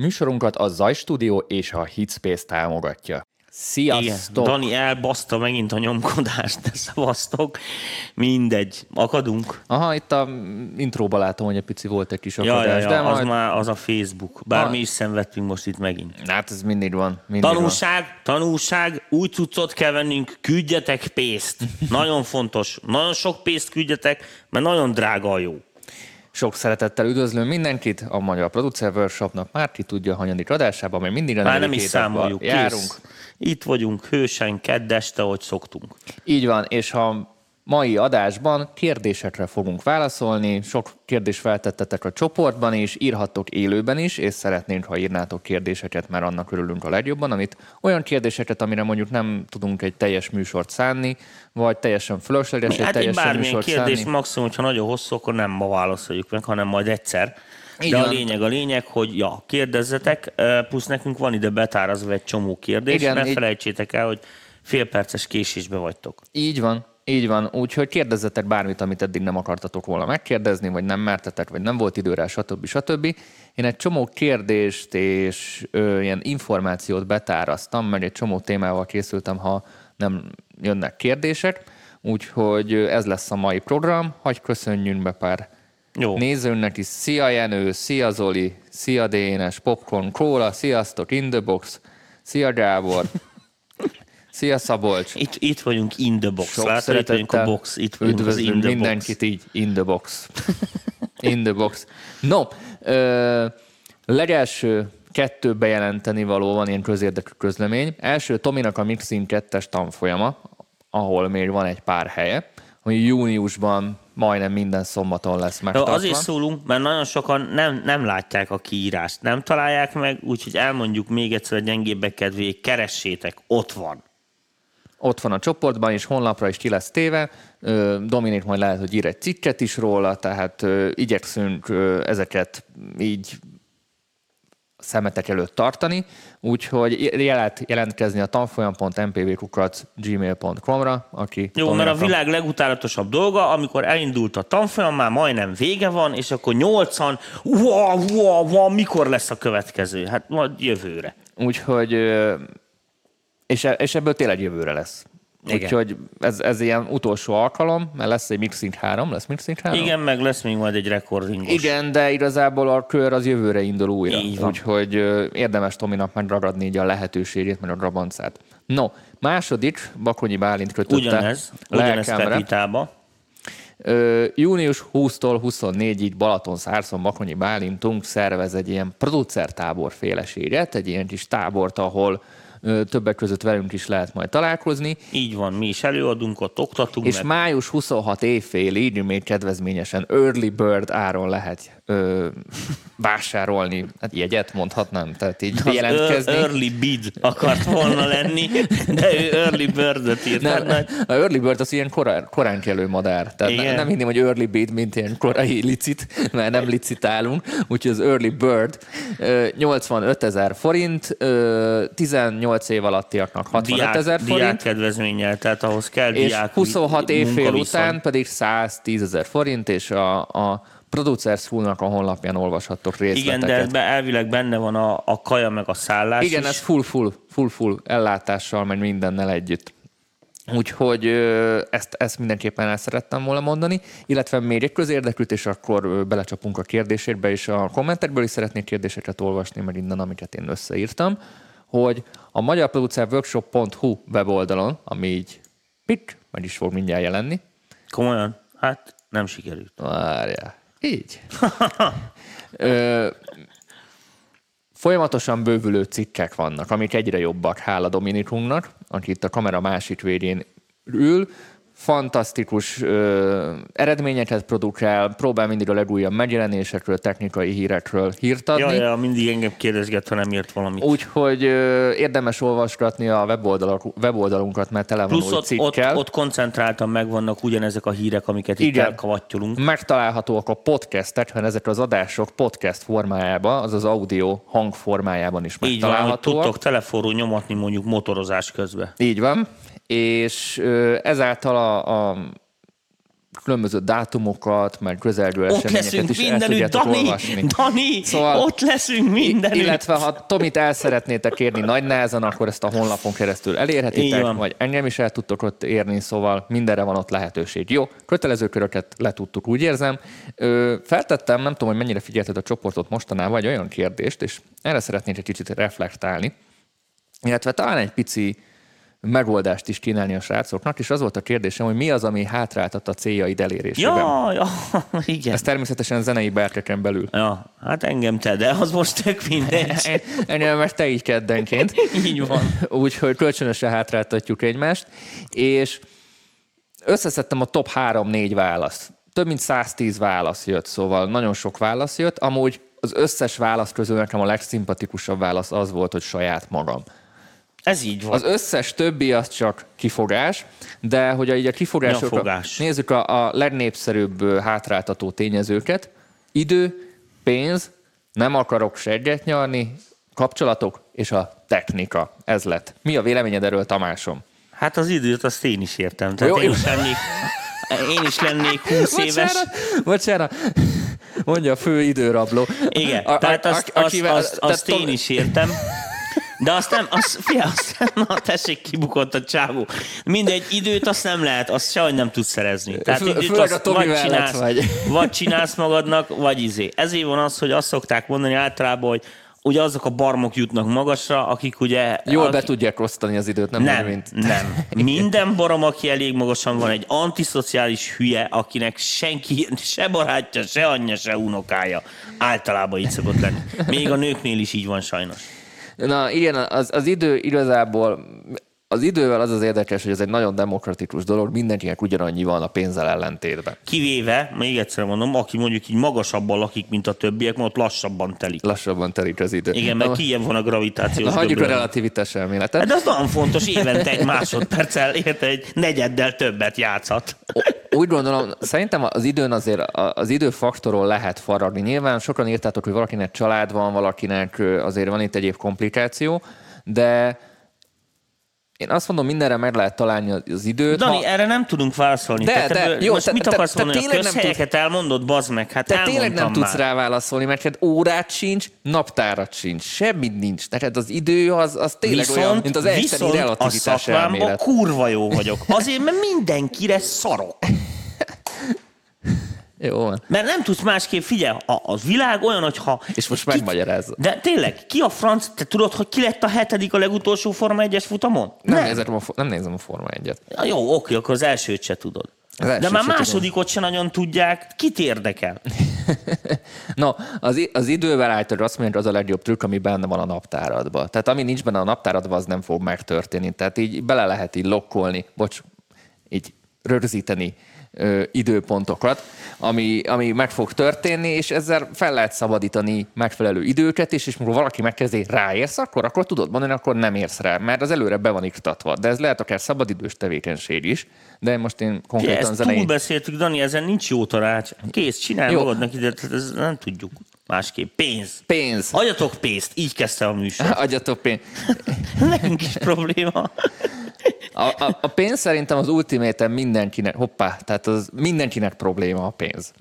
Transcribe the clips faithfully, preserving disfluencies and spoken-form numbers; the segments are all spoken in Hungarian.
Műsorunkat a Zaj Stúdió és a Hitspace támogatja. Sziasztok! Igen, Dani elbaszta megint a nyomkodást, de szavaztok. Mindegy, akadunk. Aha, itt a intróba látom, hogy egy pici volt egy kis akadás. Ja, ja, ja, de az majd... már az a Facebook. Bármi ah. is szenvedtünk most itt megint. Hát ez mindig van. Mindig tanulság, van. tanulság, új cuccot kell vennünk, küldjetek pénzt. Nagyon fontos. Nagyon sok pénzt küldjetek, mert nagyon drága a jó. Sok szeretettel üdvözlöm mindenkit a Magyar Producer Workshopnak, már ki tudja a hanyadik adásában, mert mindig a már nem is számoljuk, járunk. Itt vagyunk hősen, kedd este, ahogy szoktunk. Így van, és ha mai adásban kérdésekre fogunk válaszolni, sok kérdést feltettetek a csoportban is, írhattok élőben is, és szeretnénk, ha írnátok kérdéseket, mert annak örülünk a legjobban, amit olyan kérdéseket, amire mondjuk nem tudunk egy teljes műsort szánni, vagy teljesen fölösleges, egy hát teljesen műsort szánni. Kérdés maximum, hogyha nagyon hosszú, akkor nem ma válaszoljuk meg, hanem majd egyszer. De a lényeg, a lényeg, hogy ja, kérdezzetek, plusz nekünk van ide betárazva egy csomó kérdés, igen, ne így... felejtsétek el, hogy fél perces késésbe vagytok. Így van. Így van, úgyhogy kérdezzetek bármit, amit eddig nem akartatok volna megkérdezni, vagy nem mertetek, vagy nem volt időre, stb. stb. Én egy csomó kérdést és ö, ilyen információt betáraztam, meg egy csomó témával készültem, ha nem jönnek kérdések, úgyhogy ez lesz a mai program. Hagy köszönjünk be pár jó nézőnek is. Szia Jenő, szia Zoli, szia Dénes, Popcorn, Kóla, sziasztok, In the Box, szia Gábor. Szia Szabolcs! Itt, itt vagyunk in the box. Látod, itt vagyunk a box. Itt vagyunk az in the mindenkit box. Így in the box. In the box. No, ö, legelső kettő bejelenteni való van, ilyen közérdekű közlemény. Első Tominak a Mixing kettes tanfolyama, ahol még van egy pár helye, ami júniusban majdnem minden szombaton lesz megtartva. Azért szólunk, mert nagyon sokan nem, nem látják a kiírást, nem találják meg, úgyhogy elmondjuk még egyszer a gyengébbek kedvéért, keressétek, ott van. Ott van a csoportban, és honlapra is ki lesz téve. Dominik majd lehet, hogy ír egy cikket is róla, tehát igyekszünk ezeket így szemetek előtt tartani, úgyhogy jelent, jelentkezni a tanfolyam pont m p v kukac gmail pont com-ra. Aki jó, mert a világ legutálatosabb dolga, amikor elindult a tanfolyam, már majdnem vége van, és akkor nyolcan, wow, wow, wow, mikor lesz a következő? Hát majd jövőre. Úgyhogy... És, és ebből tényleg jövőre lesz. Igen. Úgyhogy ez, ez ilyen utolsó alkalom, mert lesz egy Mixing három, lesz Mixing három. Igen, meg lesz még majd egy recordingos. Igen, de igazából a kör az jövőre indul újra. Úgyhogy érdemes Tominak megragadni így a lehetőségét, meg a grabancát. No, második, Bakonyi Bálint kötötte ugyanez, ugyanez Pepitába. Ö, június huszadikától huszonnégyig Balaton-Szárszon Bakonyi Bálintunk szervez egy ilyen producertábor féleséget, egy ilyen kis tábort, ahol többek között velünk is lehet majd találkozni. Így van, mi is előadunk, ott oktatunk. És mert... május huszonhatodika éjfélig még kedvezményesen early bird áron lehet ö, vásárolni. Hát jegyet mondhatnám, tehát így az jelentkezni. Early bid akart volna lenni, de ő early bird-öt írt. Nem, nem. A early bird az ilyen korán, korán kelő madár. Tehát igen. Nem hinném, hogy early bid, mint ilyen korai licit, mert nem licitálunk. Úgyhogy az early bird nyolcvanötezer forint, tizennyolc év alattiaknak hatvanötezer forint. Diák kedvezménnyel, tehát ahhoz kell diák. És huszonhat évfél után pedig száztízezer forint, és a, a Producer School-nak a honlapján olvashattok részleteket. Igen, de elvileg benne van a, a kaja meg a szállás. Igen, is. Ez full-full, full-full ellátással, meg mindennel együtt. Úgyhogy ezt, ezt mindenképpen el szerettem volna mondani, illetve még egy közérdekült, és akkor belecsapunk a kérdésekbe, és a kommentekből is szeretnék kérdéseket olvasni, meg innen, amiket én összeírtam, hogy a magyar producer workshop pont hu weboldalon, ami így pik, meg is fog mindjárt jelenni. Komolyan? Hát nem sikerült. Várjál. Így. Ö, folyamatosan bővülő cikkek vannak, amik egyre jobbak, hála Dominikunknak, aki itt a kamera másik végén ül, fantasztikus ö, eredményeket produkál, próbál mindig a legújabb megjelenésekről, technikai hírekről hírt adni. Jaj, ja, mindig engem kérdezget, ha nem írt valamit. Úgyhogy ö, érdemes olvasgatni a weboldalak, weboldalunkat, mert tele van plusz új ott, cikkel. Ott, ott koncentráltan megvannak ugyanezek a hírek, amiket igen, itt elkavattyolunk. Megtalálhatóak a podcastek, mert ezek az adások podcast formájában, azaz audio hang formájában is megtalálhatóak. Így van, hogy tudtok telefonról nyomatni mondjuk motorozás közben. Így van. És ezáltal a, a különböző dátumokat, meg közelgő eseményeket is el tudjátok olvasni. Dani, szóval, ott leszünk mindenütt. Illetve ha Tomit el szeretnétek érni nagy nehezen, akkor ezt a honlapon keresztül elérhetitek, vagy engem is el tudtok ott érni, szóval mindenre van ott lehetőség. Jó, kötelező köröket letudtuk, úgy érzem. Ö, feltettem, nem tudom, hogy mennyire figyelted a csoportot mostanában, vagy olyan kérdést, és erre szeretnék egy kicsit reflektálni, illetve talán egy pici megoldást is kínálni a srácoknak, és az volt a kérdésem, hogy mi az, ami hátráltat a céljaid elérésében. Ja, ja, igen. Ez természetesen zenei berkeken belül. Ja, hát engem te, de az most tök mindegy. Engem most te így keddenként. Így van. Úgyhogy kölcsönösen hátráltatjuk egymást, és összeszedtem a top három-négy választ. Több mint száztíz válasz jött, szóval nagyon sok válasz jött. Amúgy az összes válasz közül nekem a legszimpatikusabb válasz az volt, hogy saját magam. Ez így van. Az összes többi az csak kifogás, de hogy a, így a kifogásokra nézzük a, a legnépszerűbb hátráltató tényezőket. Idő, pénz, nem akarok segget nyarni, kapcsolatok és a technika. Ez lett. Mi a véleményed erről, Tamásom? Hát az időt azt én is értem. Tehát jó, én, is lennék, én is lennék húsz bocsánat, éves. Bocsánat. Mondja a fő időrabló. Igen, a, tehát a, azt, akivel, azt, tehát azt én is értem. De azt nem, azt, fia, azt nem, na tessék, kibukott a csávó. Mindegy, időt azt nem lehet, azt sehogy nem tudsz szerezni. Tehát Fő, időt azt vagy csinálsz, vagy. vagy csinálsz magadnak, vagy izé. Ezért van az, hogy azt szokták mondani általában, hogy ugye azok a barmok jutnak magasra, akik ugye... Jól akik... be tudják osztani az időt, nem? Nem, mint... nem. Minden barom, aki elég magasan van, egy antiszociális hülye, akinek senki, se barátja, se anyja, se unokája. Általában így szokott lenni. Még a nőknél is így van sajnos. Na igen, az, az idő igazából, az idővel az az érdekes, hogy ez egy nagyon demokratikus dolog, mindenkinek ugyanannyi van a pénzzel ellentétben. Kivéve, még egyszer mondom, aki mondjuk így magasabban lakik, mint a többiek, mert lassabban telik. Lassabban telik az idő. Igen, mert kijebb van a gravitációs gömböl. Hagyjuk a relativitás elméletet. De az nagyon fontos, évente egy másodperccel, érte egy negyeddel többet játszhat. Úgy gondolom, szerintem az időn azért az időfaktoron lehet faragni. Nyilván sokan írtátok, hogy valakinek család van, valakinek azért van itt egyéb komplikáció, de én azt mondom, mindenre meg lehet találni az időt. Dani, ha... erre nem tudunk válaszolni. De, te, de, jó, most te, mit akarsz te, mondani? Te a közhelyeket tud... elmondod, bazd meg. Hát te tényleg nem már. tudsz rá válaszolni, mert hát órát sincs, naptárat sincs, semmit nincs. Tehát az idő az, az tényleg viszont, olyan, mint az egyszerű relativitás elmélet. Viszont a szakmámban kurva jó vagyok. Azért, mert mindenkire szarok. Jó. Mert nem tudsz másképp, figyelj, a, a világ olyan, hogyha... És most megmagyarázod. De tényleg, ki a franc, te tudod, hogy ki lett a hetedik a legutolsó Forma egyes futamon? Nem, nem. A, nem nézem a Forma egyet. Ja, jó, oké, akkor az elsőt se tudod. Első de már másodikot sem nagyon tudják, kit érdekel? No, az, az idővel állítod azt mondja, hogy az a legjobb trükk, ami benne van a naptáradban. Tehát ami nincs benne a naptáradban, az nem fog megtörténni. Tehát így bele lehet így lokkolni, bocs, így rögzíteni Ö, időpontokat, ami, ami meg fog történni, és ezzel fel lehet szabadítani megfelelő időket is, és mikor valaki megkezdi, ráérsz, akkor, akkor tudod mondani, akkor nem érsz rá, mert az előre be van iktatva. De ez lehet akár szabadidős tevékenység is, de most én konkrétan ja, zenei... Ezt túlbeszéltük, Dani, ezen nincs jó tanács. Kész, csinálj magadnak ide, ez nem tudjuk másképp. Pénz. Pénz. Adjatok pénzt, így kezdte a műsor. Adjatok pénzt. Nekünk is probléma. A, a, a pénz szerintem az ultiméten mindenkinek, hoppá, tehát az mindenkinek probléma a pénz.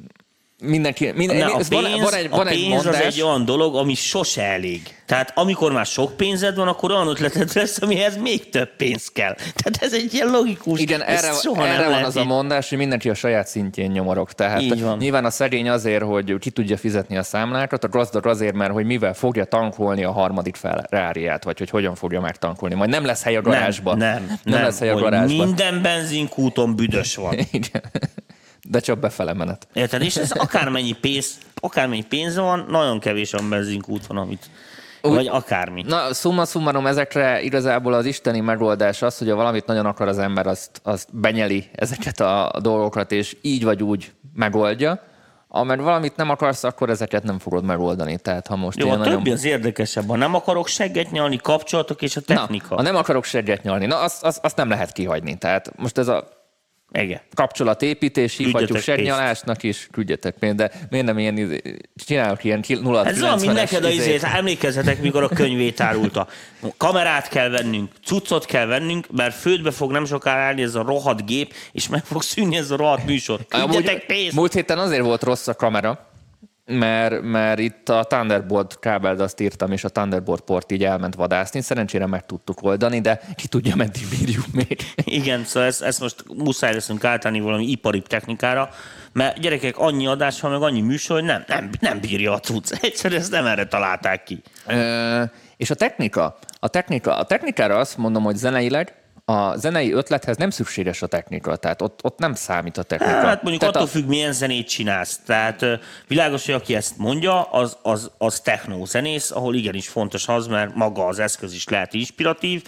Mindenki, minden, Na, a pénz, van, van egy, van a pénz egy mondás, az egy olyan dolog, ami sose elég. Tehát amikor már sok pénzed van, akkor olyan ötleted lesz, amihez még több pénz kell. Tehát ez egy ilyen logikus. Igen, erre, erre van az így. A mondás, hogy mindenki a saját szintjén nyomorog. Tehát nyilván a szegény azért, hogy ki tudja fizetni a számlákat, a gazdag azért, mert hogy mivel fogja tankolni a harmadik Ferrariát, vagy hogy hogyan fogja megtankolni. Majd nem lesz hely a garázsban. Nem, nem, nem, nem lesz hely a garázsban. Minden benzinkúton büdös van. Igen. De csak befele menet. Érted? És ez akármennyi pénz, akármennyi pénz van, nagyon kevés a benzinkút van, amit, úgy, vagy akármi. Na, summa summarum, ezekre igazából az isteni megoldás az, hogy ha valamit nagyon akar az ember, azt, azt benyeli ezeket a dolgokat, és így vagy úgy megoldja. Amert valamit nem akarsz, akkor ezeket nem fogod megoldani. Tehát, ha most jó, a többi nagyon... az érdekesebb. Ha nem akarok segget nyalni, kapcsolatok és a technika. Na, ha nem akarok segget nyalni, na, azt, azt, azt nem lehet kihagyni. Tehát most ez a Igen. Kapcsolatépítés, hívhatjuk segnyalásnak is, küldjetek pénzt, de miért nem ilyen, csinálok ilyen nulla kilencvenes. Ez olyan, mint neked az izét, emlékezzetek, mikor a könyvét árulta. Kamerát kell vennünk, cuccot kell vennünk, mert földbe fog nem sokára állni ez a rohadt gép, és meg fog szűnni ez a rohadt műsor. Küldjetek pénzt! Múlt héten azért volt rossz a kamera, mert, mert itt a Thunderbolt kábelt azt írtam, és a Thunderbolt port így elment vadászni. Szerencsére meg tudtuk oldani, de ki tudja, meddig bírjuk még. Igen, szóval ezt, ezt most muszáj leszünk átállni valami ipari technikára, mert gyerekek, annyi adás van, meg annyi műsor, nem, nem, nem bírja a cucc. Egyszerűen ezt nem erre találták ki. Ö, és a technika, a technika? A technikára azt mondom, hogy zeneileg, a zenei ötlethez nem szükséges a technika, tehát ott, ott nem számít a technika. Hát mondjuk tehát attól a... függ, milyen zenét csinálsz. Tehát világos, hogy aki ezt mondja, az, az, az technózenész, ahol igenis fontos az, mert maga az eszköz is lehet inspiratív.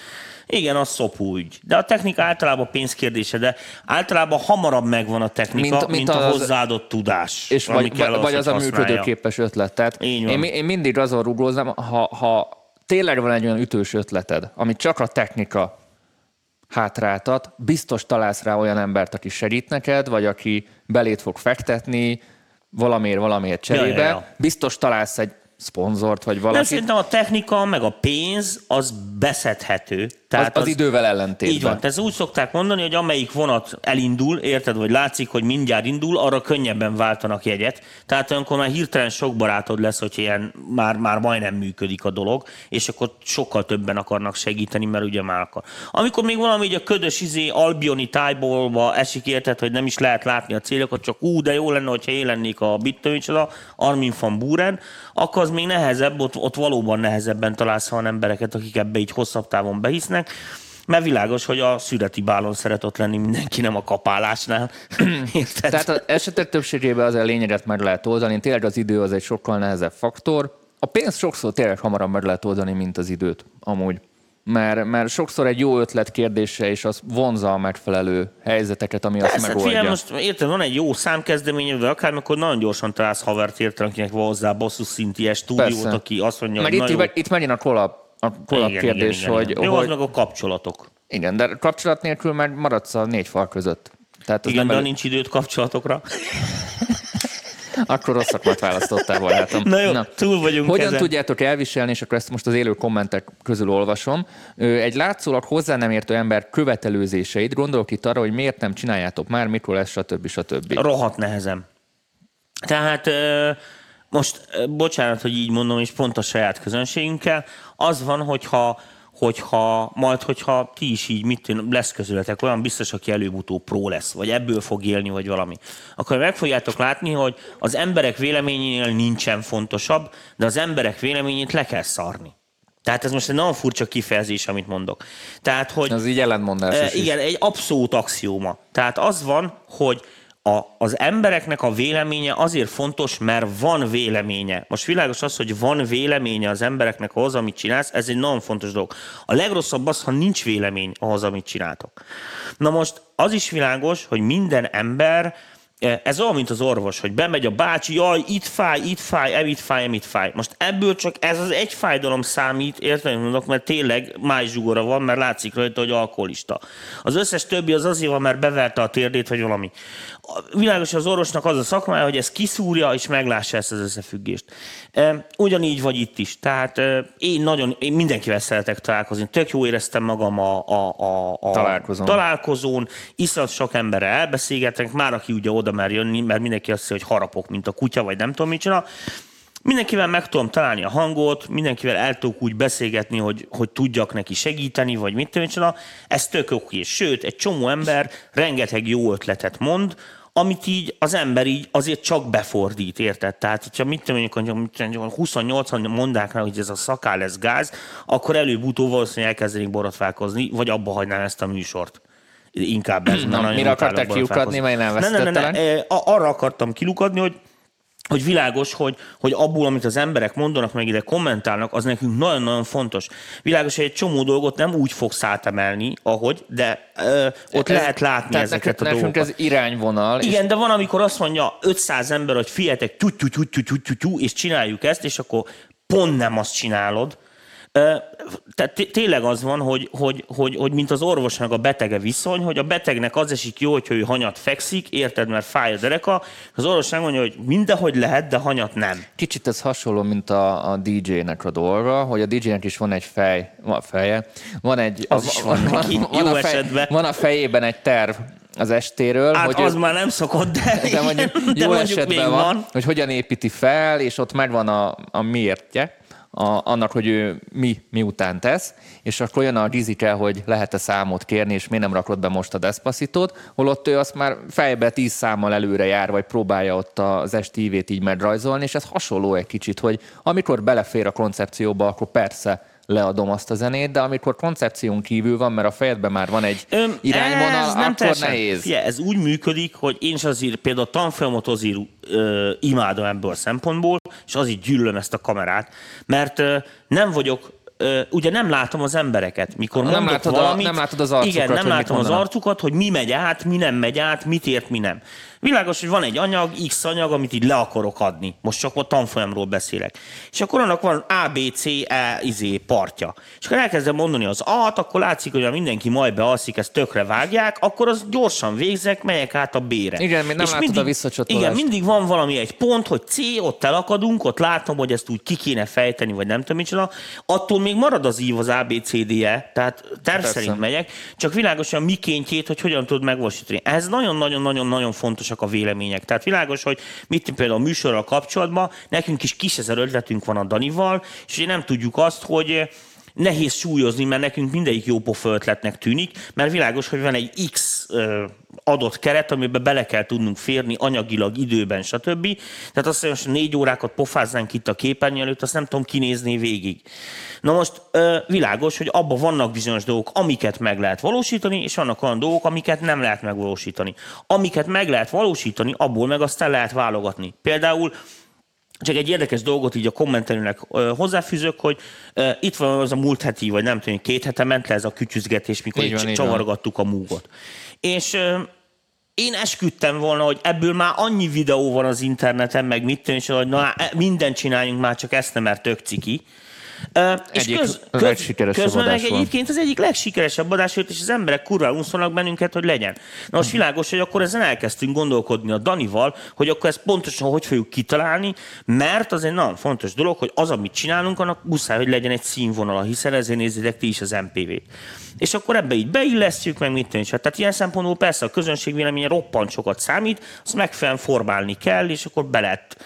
Igen, az szopó ügy. De a technika általában pénzkérdése, de általában hamarabb megvan a technika, mint, mint, mint a az... hozzáadott tudás. És vagy, kell vagy az, az a működőképes ötlet. Tehát én, én mindig azon rugózom, ha, ha tényleg van egy olyan ütős ötleted, amit csak a technika hátráltat, biztos találsz rá olyan embert, aki segít neked, vagy aki belét fog fektetni, valamiért, valamiért cserébe. Ja, ja, ja. Biztos találsz egy szponzort, vagy valakit. Nem, szerintem a technika, meg a pénz, az beszedhető. Tehát az, az idővel ellentétben. Így van. Tehát úgy szokták mondani, hogy amelyik vonat elindul, érted, vagy látszik, hogy mindjárt indul, arra könnyebben váltanak jegyet. Tehát olyankor már hirtelen sok barátod lesz, hogy ilyen már, már majdnem működik a dolog, és akkor sokkal többen akarnak segíteni, mert ugye már akar. Amikor még valami így a ködös izé albioni tájból esik, érted, hogy nem is lehet látni a célokat, csak ú, de jó lenne, hogyha én lennék a Bittömicsoda, Armin van Buuren, akkor az még nehezebb, ott, ott valóban nehezebben találsz olyan embereket, akik ebbe így hosszabb távon behisznek. Mert világos, hogy a szüreti bálon szeret ott lenni mindenki, nem a kapálásnál. Érted? Tehát az esetek többségében az a lényeget meg lehet oldani. Tényleg az idő az egy sokkal nehezebb faktor. A pénzt sokszor tényleg hamarabb meg lehet oldani, mint az időt amúgy. Mert, mert sokszor egy jó ötlet kérdése, és az vonza a megfelelő helyzeteket, ami persze, azt megoldja. Figyelj, most érted, van egy jó számkezdeményed, de akármikor nagyon gyorsan találsz havert, érted, akinek van hozzá basszus szinti e stúdiót, aki azt mondja, meg hogy itt, meg, itt megint a collab. A kolab kérdés, igen, hogy... Igen. Jó, hogy... az meg a kapcsolatok. Igen, de kapcsolat nélkül már maradsz a négy fal között. Tehát igen, de el... nincs időt kapcsolatokra. Akkor rossz szakmát választottál volna. Hát. Na jó, Na. túl vagyunk Hogyan ezen. Tudjátok elviselni, és akkor ezt most az élő kommentek közül olvasom, egy látszólag hozzá nem értő ember követelőzéseit, gondolok itt arra, hogy miért nem csináljátok már, mikor lesz, stb. stb. Rohadt nehezen. Tehát... Most, bocsánat, hogy így mondom, és pont a saját közönségünkkel, az van, hogyha, hogyha majd, hogyha ti is így mit tűn, lesz közületek olyan biztos, aki előbb-utóbb pró lesz, vagy ebből fog élni, vagy valami. Akkor meg fogjátok látni, hogy az emberek véleményénél nincsen fontosabb, de az emberek véleményét le kell szarni. Tehát ez most egy nagyon furcsa kifejezés, amit mondok. Tehát, hogy... Az így ellentmondás. Igen, egy abszolút axióma. Tehát az van, hogy... A, az embereknek a véleménye azért fontos, mert van véleménye. Most világos az, hogy van véleménye az embereknek ahhoz, amit csinálsz, ez egy nagyon fontos dolog. A legrosszabb az, ha nincs vélemény ahhoz, amit csináltok. Na most az is világos, hogy minden ember, ez olyan, mint az orvos, hogy bemegy a bácsi, jaj, itt fáj, itt fáj, em itt fáj, em itt fáj. Most ebből csak ez az egy fájdalom számít, értem, mondok, mert tényleg májzsugora van, mert látszik rajta, hogy alkoholista. Az összes többi az azért van, mert beverte a térdét, vagy valami. Világos, az orvosnak az a szakmája, hogy ez kiszúrja, és meglássa ezt az összefüggést. Ugyanígy vagy itt is. Tehát én nagyon, én mindenkivel szeretek találkozni. Tök jó éreztem magam a, a, a, a találkozón. találkozón. Iszonyat sok emberre elbeszélgetek, már aki ugye oda már jönni, mert mindenki azt hiszi, hogy harapok, mint a kutya, vagy nem tudom, mit csinál. Mindenkivel meg tudom találni a hangot, mindenkivel el tudok úgy beszélgetni, hogy, hogy tudjak neki segíteni, vagy mit tudom, mit csinál. Ez tök oké. Sőt, egy csomó ember rengeteg jó ötletet mond, amit így az ember így azért csak befordít, érted? Tehát, hogyha mit tudom, mondjuk huszonnyolcan mondák rá, hogy ez a szakáll, ez gáz, akkor előbb-utóbb valószínűleg elkezdenék borotválkozni, vagy abba hagynám ezt a műsort. Inkább ez. Na, mire akartál kiukadni, mert nem vesztettelek? Arra akartam kilukadni, hogy, hogy világos, hogy, hogy abból, amit az emberek mondanak, meg ide kommentálnak, az nekünk nagyon-nagyon fontos. Világos, hogy egy csomó dolgot nem úgy fogsz átemelni, ahogy, de ö, ott ez, lehet látni ezeket a dolgokat. Ez irányvonal. Igen, és... de van, amikor azt mondja ötszáz ember, hogy figyeljetek, és csináljuk ezt, és akkor pont nem azt csinálod, Tehát tényleg az van, hogy, hogy, hogy, hogy mint az orvosnak a betege viszony, hogy a betegnek az esik jó, hogyha ő hanyat fekszik, érted, mert fáj a dereka, az orvosnak mondja, hogy mindenhogy lehet, de hanyat nem. Kicsit ez hasonló, mint a, a dé jének a dolga, hogy a dé jének is van egy fej, van feje, van egy... Az, az is van, van neki, van, jó a fej, esetben. Van a fejében egy terv az estéről. Hát hogy az ő, már nem szokott, de, de igen, mondjuk, de jó mondjuk esetben van, van, hogy hogyan építi fel, és ott megvan a, a miértje. A, annak, hogy ő mi, miután tesz, és akkor jön a gizike, hogy lehet-e számot kérni, és miért nem rakod be most a Despacitót, holott ő azt már fejbe tíz számmal előre jár, vagy próbálja ott az es té ivét így megrajzolni, és ez hasonló egy kicsit, hogy amikor belefér a koncepcióba, akkor persze leadom azt a zenét, de amikor koncepción kívül van, mert a fejedben már van egy Öm, irányvonal, ez nem akkor nehéz. Fie, ez úgy működik, hogy én is azért például a tanfolyamot azért ö, imádom ebből a szempontból, és azért gyűlöm ezt a kamerát, mert ö, nem vagyok, ö, ugye nem látom az embereket, mikor nem mondok látod valamit, a, nem látod az arcukat, igen, nem látom az arcukat, hogy mi megy át, mi nem megy át, mit ért, mi nem. Világos, hogy van egy anyag, X anyag, amit így le akarok adni. Most csak a tanfolyamról beszélek. És akkor annak van A, B, C, E, izé partja. És akkor elkezdem mondani az A-t, akkor látszik, hogy ha mindenki majd bealszik, ezt tökre vágják, akkor az gyorsan végzek, megyek át a B-re. Igen, nem és mindig, a visszacsatolást. Igen, mindig van valami egy pont, hogy C, ott elakadunk, ott látom, hogy ezt úgy ki kéne fejteni, vagy nem tudom, mit csinál. Attól még marad az ív, az A, B, C, D, E, tehát terv szerint megyek, csak világosan mikéntjét, hogy hogyan tudod megvalósítani. Ez nagyon-nagyon-nagyon-nagyon fontos a vélemények. Tehát világos, hogy mit például a műsorral kapcsolatban, nekünk is kis ezer ötletünk van a Danival, és ugye nem tudjuk azt, hogy nehéz súlyozni, mert nekünk mindegyik jó pofa ötletnek tűnik, mert világos, hogy van egy X adott keret, amiben bele kell tudnunk férni anyagilag, időben, stb. Tehát azt mondja, hogy négy órákat pofáznánk itt a képernyő előtt, azt nem tudom kinézni végig. Na most világos, hogy abban vannak bizonyos dolgok, amiket meg lehet valósítani, és vannak olyan dolgok, amiket nem lehet megvalósítani. Amiket meg lehet valósítani, abból meg aztán lehet válogatni. Például csak egy érdekes dolgot így a kommentelőnek hozzáfűzök, hogy uh, itt van az a múlt heti, vagy nem tudom, két hete ment le ez a kütyüzgetés, mikor így, így van, csavargattuk így a Moogot. És uh, én esküdtem volna, hogy ebből már annyi videó van az interneten, meg mit tűnik, hogy na, mindent csináljunk már, csak ezt nem, mert tök ciki. Uh, és köz, köz, közben meg egyébként az egyik legsikeresebb adás volt, és az emberek kurvára unszolnak bennünket, hogy legyen. Na most világos, hogy akkor ezen elkezdtünk gondolkodni a Danival, hogy akkor ezt pontosan hogy fogjuk kitalálni, mert az egy nagyon fontos dolog, hogy az, amit csinálunk, annak muszáj, hogy legyen egy színvonala, hiszen ezért nézzétek ti is az em pé vét. És akkor ebbe így beillesztjük, meg mit tűnik. Tehát ilyen szempontból persze a közönség véleménye roppant sokat számít, azt megfelelően formálni kell, és akkor be lehet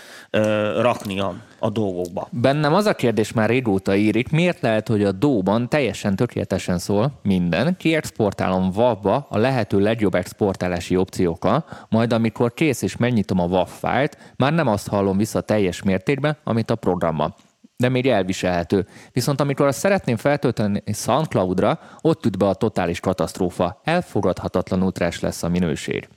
rakni a, a dolgokba. Bennem az a kérdés már régóta írik, miért lehet, hogy a dóban teljesen tökéletesen szól minden, kiexportálom vé á vé-ba a lehető legjobb exportálási opciókkal, majd amikor kész és megnyitom a vé á vé fájlt, már nem azt hallom vissza teljes mértékben, amit a programban. De még elviselhető. Viszont amikor azt szeretném feltölteni SoundCloudra, ott üt be a totális katasztrófa. Elfogadhatatlanul trash lesz a minőség.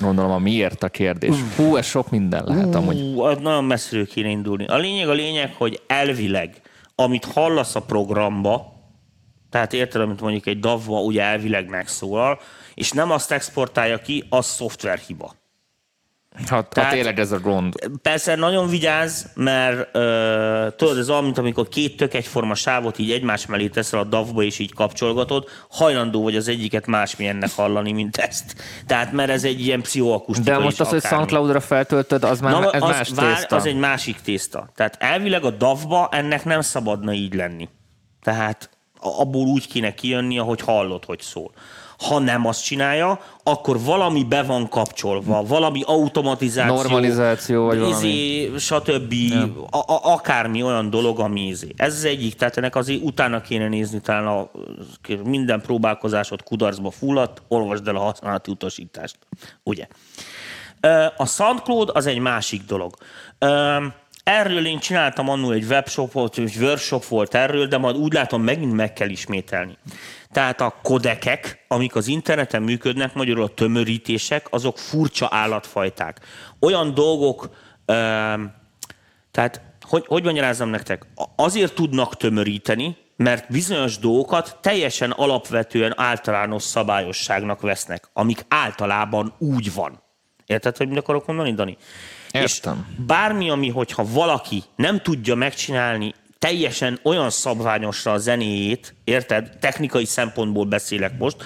Gondolom, a miért a kérdés. Hú, ez sok minden lehet amúgy. Hú, nagyon messziről kéne indulni. A lényeg, a lényeg, hogy elvileg, amit hallasz a programba, tehát érted, amit mondjuk egy davva ugye elvileg megszólal, és nem azt exportálja ki, az szoftverhiba. Ha, tehát, ha tényleg ez a gond. Persze nagyon vigyázz, mert ö, tudod, ez olyan, mint amikor két tök egyforma sávot így egymás mellé teszel a davba és így kapcsolgatod, hajlandó vagy az egyiket másmilyennek hallani, mint ezt. Tehát mert ez egy ilyen pszichoakusztika. De most az, hogy SoundCloud-ra feltöltöd, az már Na, ez az más vár, tészta. Az egy másik tészta. Tehát elvileg a davba ennek nem szabadna így lenni. Tehát abból úgy kéne kijönni, ahogy hallod, hogy szól. Ha nem azt csinálja, akkor valami be van kapcsolva, valami automatizáció, normalizáció, vagy izé, valami, stb. A, a, akármi olyan dolog, ami izé. Ez az egyik, tehát ennek azért utána kéne nézni, talán a, minden próbálkozásod kudarcba fulladt, olvasd el a használati utasítást. Ugye? A SoundCloud az egy másik dolog. Erről én csináltam annól egy webshopot, egy workshop volt erről, de majd úgy látom, megint meg kell ismételni. Tehát a kodekek, amik az interneten működnek, magyarul a tömörítések, azok furcsa állatfajták. Olyan dolgok, tehát hogy, hogy magyarázzam nektek, azért tudnak tömöríteni, mert bizonyos dolgokat teljesen alapvetően általános szabályosságnak vesznek, amik általában úgy van. Érted, hogy mit akarok mondani, Dani? Értem. És bármi, ami, hogyha valaki nem tudja megcsinálni teljesen olyan szabványosra a zenéjét, érted, technikai szempontból beszélek most,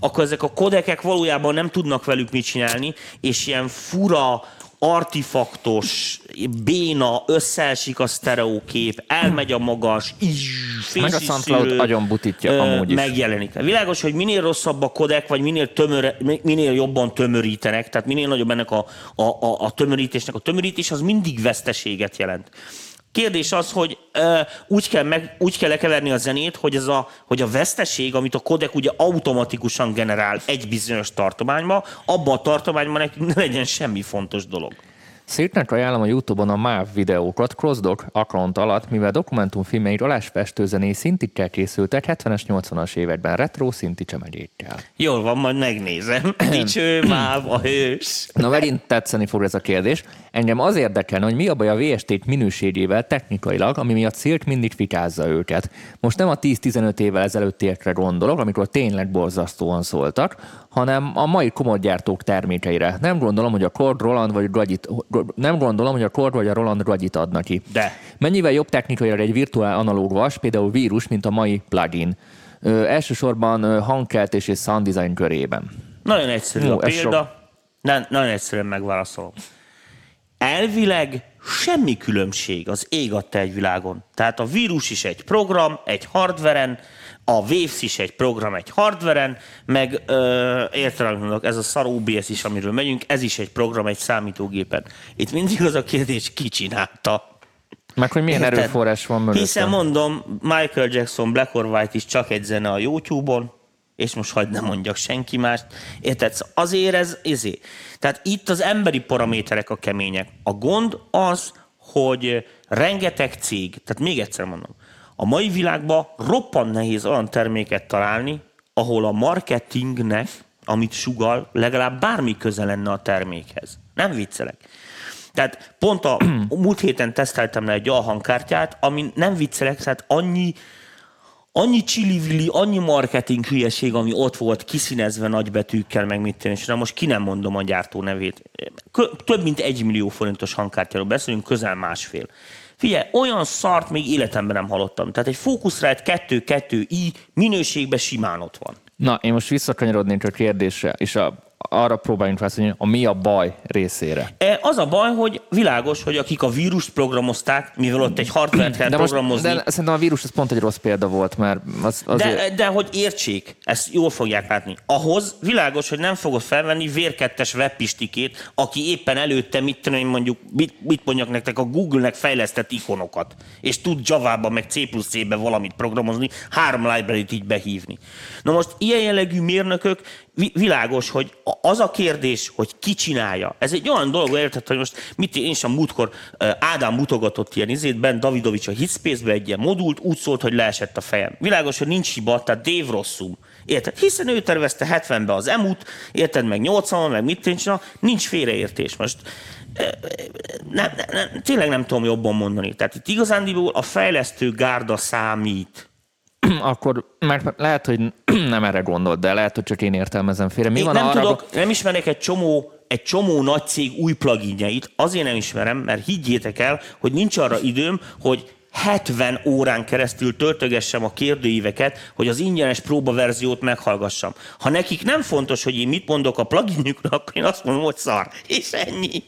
akkor ezek a kodekek valójában nem tudnak velük mit csinálni, és ilyen fura, artifaktos, béna, összeesik a sztereókép, elmegy a magas, ízz, meg a SoundCloud agyon butítja amúgy is. Megjelenik. Világos, hogy minél rosszabb a kodek, vagy minél, tömör, minél jobban tömörítenek, tehát minél nagyobb ennek a, a, a, a tömörítésnek. A tömörítés az mindig veszteséget jelent. Kérdés az, hogy ö, úgy, kell meg, úgy kell lekeverni a zenét, hogy, ez a, hogy a veszteség, amit a kodek ugye automatikusan generál egy bizonyos tartományba, abban a tartományban ne legyen semmi fontos dolog. Szirtnek ajánlom a YouTube-on a MÁV videókat CrossDoc account alatt, mivel dokumentumfilmeid alásfestő zené szintikkel készültek hetvenes, nyolcvanas években retro szinticsemegyékkel. Jól van, majd megnézem. Dicső MÁV a hős. Na, megint tetszeni fog ez a kérdés. Engem az érdekel, hogy mi a baj a vé es té-k minőségével technikailag, ami miatt Szirk mindig fikázza őket. Most nem a tíz-tizenöt évvel ezelőttiekre gondolok, amikor tényleg borzasztóan szóltak, hanem a mai komodgyártók termékeire. Nem gondolom, hogy a Korg, Roland vagy Gagyit, nem gondolom, hogy a Korg vagy a Roland Gagyit adnak ki. De mennyivel jobb technikailag egy virtuál analóg vas, például vírus, mint a mai plugin? Ö, elsősorban hangkeltés és sound design körében. Nagyon egyszerű. Jó, a példa. Nem, nagyon egyszerűen megválaszolom. Elvileg semmi különbség az ég adta egy világon. Tehát a vírus is egy program, egy hardveren, a Waves is egy program, egy hardveren, meg értelemben mondok, ez a szar o bé es is, amiről megyünk, ez is egy program, egy számítógépen. Itt mindig az a kérdés, ki csinálta. Meg hogy milyen érted? Erőforrás van mögöttem. Hiszen mondom, Michael Jackson Black or White is csak egy zene a YouTube-on, és most hagyd ne mondjak senki mást. Érted? Azért ez, ezért. Tehát itt az emberi paraméterek a kemények. A gond az, hogy rengeteg cég, tehát még egyszer mondom, a mai világban roppant nehéz olyan terméket találni, ahol a marketingnek, amit sugall, legalább bármi köze lenne a termékhez. Nem viccelek. Tehát pont a múlt héten teszteltem le egy alhangkártyát, ami nem viccelek, tehát annyi annyi csili-vili, annyi marketing hülyeség, ami ott volt kiszínezve nagybetűkkel, meg mit tenni, és most ki nem mondom a gyártó nevét. Több mint egy millió forintos hangkártyáról beszélünk, közel másfél. Figyelj, olyan szart még életemben nem hallottam. Tehát egy fókuszrájt kettő kettő i minőségben simán ott van. Na, én most visszakanyarodnék a kérdésre, és a, arra próbáljunk felszólni, a mi a baj részére. Az a baj, hogy világos, hogy akik a vírust programozták, mivel ott egy hardware-t kell programozni. De szerintem a vírus az pont egy rossz példa volt, mert az, azért... De, de hogy értsék, ezt jól fogják látni. Ahhoz világos, hogy nem fogod felvenni vérkettes webpistikét, aki éppen előtte, mit tudom, mondjuk, mit, mit mondjak nektek, a Google-nek fejlesztett ikonokat, és tud Java-ba, meg C plusz C-be valamit programozni, három library-t így behívni. Na most ilyen jellegű mérnökök, világos, hogy az a kérdés, hogy ki csinálja. Ez egy olyan dolog, érted, hogy most mit én is a múltkor Ádám mutogatott ilyen izét, Ben Davidovics a Hitspace-be egy ilyen modult, úgy szólt, hogy leesett a fejem. Világos, hogy nincs hiba, tehát Dave rosszul. Érted? Hiszen ő tervezte hetvenbe az emut, érted, meg nyolcvanon, meg mit én csinál, nincs félreértés most. Nem, nem, nem, tényleg nem tudom jobban mondani. Tehát itt igazándiból a fejlesztő gárda számít. Akkor már lehet, hogy nem erre gondolt, de lehet, hogy csak én értelmezem félre. Mi én van nem arra, tudok, nem ismerek egy csomó, egy csomó nagy cég új pluginjeit, azért nem ismerem, mert higgyétek el, hogy nincs arra időm, hogy hetven órán keresztül töltögessem a kérdőíveket, hogy az ingyenes próbaverziót meghallgassam. Ha nekik nem fontos, hogy én mit mondok a pluginjükre, akkor én azt mondom, hogy szar. És ennyi.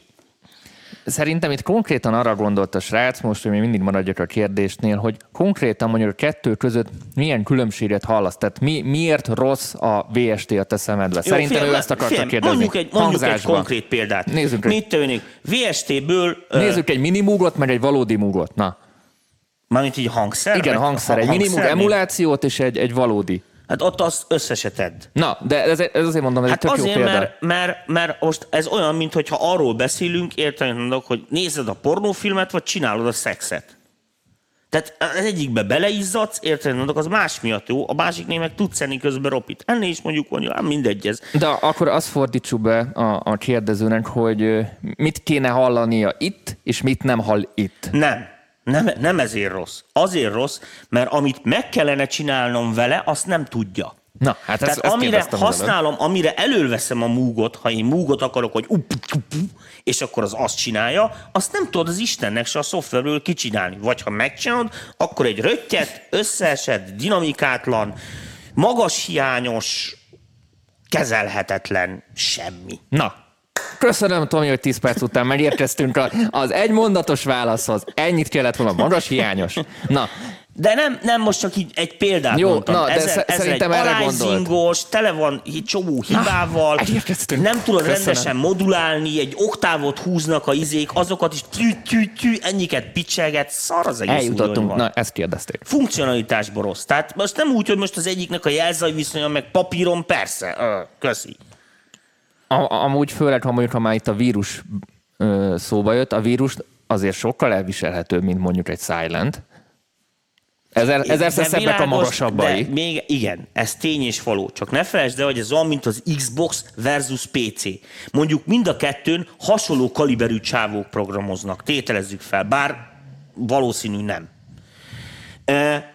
Szerintem itt konkrétan arra gondolt a srác, most, hogy még mindig maradjak a kérdésnél, hogy konkrétan mondjuk a kettő között milyen különbséget hallasz? Tehát mi, miért rossz a vé es té a te szemedbe? Jó, szerintem fél, ő ezt akarta fél, kérdezni. Mondjuk egy, mondjuk egy konkrét példát. Nézzük Mit tűnik? vé es té-ből... Nézzük uh... egy mini Moogot, meg egy valódi Moogot. Na. Mármint így hangszer? Igen, hangszer. Egy mini Moog emulációt és egy, egy valódi. Hát ott azt összeseted. Na, de ez, ez azért mondom, ez hát tök azért, jó példa. Mert, mert, mert most ez olyan, mintha arról beszélünk, értelmet mondok, hogy nézed a pornófilmet, vagy csinálod a szexet. Tehát az egyikbe beleizzadsz, értelmet mondok, az más miatt jó, a másiknél meg tudsz enni közben ropit. Ennél is mondjuk, mondjuk, hát mindegy ez. De akkor azt fordítsuk be a, a kérdezőnek, hogy mit kéne hallania itt, és mit nem hall itt. Nem. Nem, nem ezért rossz. Azért rossz, mert amit meg kellene csinálnom vele, azt nem tudja. Na, hát tehát ezt, amire ezt használom, önök. Amire előveszem a Moogot, ha én Moogot akarok, hogy up, up, up, és akkor az azt csinálja, azt nem tudod az Istennek se a szoftverből kicsinálni. Vagy ha megcsinálod, akkor egy röttyet, összeesett, dinamikátlan, magas hiányos, kezelhetetlen semmi. Na, köszönöm, Tomi, hogy tíz perc után megérkeztünk az egymondatos válaszhoz. Ennyit kellett volna, magas hiányos. Na, de nem, nem most csak így egy példát jó, mondtam. Na, de ez, sze- ez szerintem egy arányzingos, tele van csomó hibával, na, nem tudod köszönöm. rendesen modulálni, egy oktávot húznak a izék, azokat is tű, tű, tű, ennyiket picselget, szar az egész. Eljutottunk, na ezt kérdezték. Funkcionalitás borosz. Tehát most nem úgy, hogy most az egyiknek a jelzaj viszonya, meg papíron persze, Ö, köszi. Am- amúgy főleg, ha mondjuk, ha már itt a vírus ö, szóba jött, a vírus azért sokkal elviselhetőbb, mint mondjuk egy silent. Ezer, ezerszer szebbek a magasabbai. Még, igen, ez tény és való. Csak ne felejtsd el, hogy ez olyan, mint az Xbox versus pé cé. Mondjuk mind a kettőn hasonló kaliberű csávók programoznak. Tételezzük fel, bár valószínű nem. E,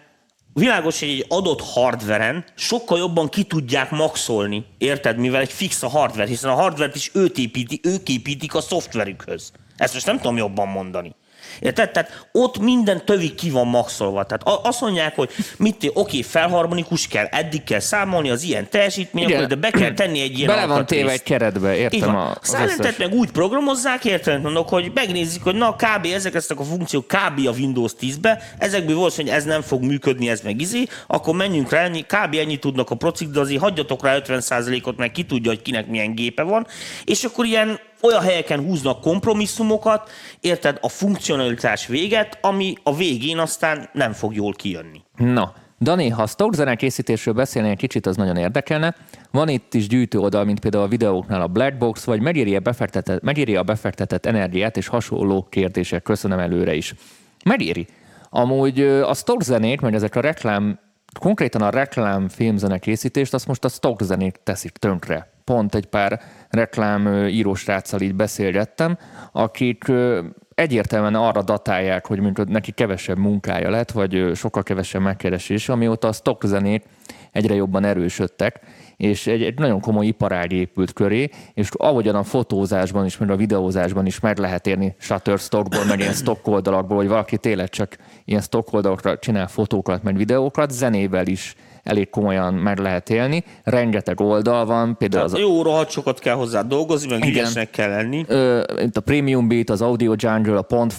világos, hogy egy adott hardveren sokkal jobban ki tudják maxolni, érted, mivel egy fix a hardver, hiszen a hardvert is őt építi, ők építik a szoftverükhöz. Ezt most nem tudom jobban mondani. Érted? Tehát ott minden tövig ki van maxolva. Tehát azt mondják, hogy mit, oké, felharmonikus kell, eddig kell számolni az ilyen teljesítmény, akkor, de be kell tenni egy ilyen alkatrészt. Bele van téve egy keretbe, értem a... Silentet meg úgy programozzák, értem, mondok, hogy megnézzük, hogy na kb. Ezek ezek a funkciók kb. A Windows tízbe, ezekből volt, hogy ez nem fog működni, ez meg izé, akkor menjünk rá, ennyi, kb. Ennyi tudnak a procik, de azért hagyjatok rá ötven százalékot, meg ki tudja, hogy kinek milyen gépe van, és akkor ilyen olyan helyeken húznak kompromisszumokat, érted, a funkcionalitás véget, ami a végén aztán nem fog jól kijönni. Na, Dani, ha a stock zenekészítésről beszélnél egy kicsit, az nagyon érdekelne. Van itt is gyűjtő oldal, mint például a videóknál a Blackbox, vagy megéri a befektetett, megéri a befektetett energiát, és hasonló kérdések, köszönöm előre is. Megéri. Amúgy a stock zenék, meg ezek a reklám, konkrétan a reklám filmzenekészítést, azt most a stock zenék teszik tönkre. Pont egy pár reklám írósráccal így beszélgettem, akik egyértelműen arra datálják, hogy neki kevesebb munkája lett, vagy sokkal kevesebb megkeresése, amióta a stock zenék egyre jobban erősödtek, és egy, egy nagyon komoly iparág épült köré, és ahogyan a fotózásban is, meg a videózásban is meg lehet érni Shutterstockból, meg ilyen stock oldalakból, hogy valaki tényleg csak ilyen stock oldalakra csinál fotókat, meg videókat, zenével is elég komolyan meg lehet élni. Rengeteg oldal van. Például az... Jó, rohadt sokat kell hozzá dolgozni, meg ügyesnek kell lenni. Ö, itt a Premium Beat, az Audio Jungle, a pond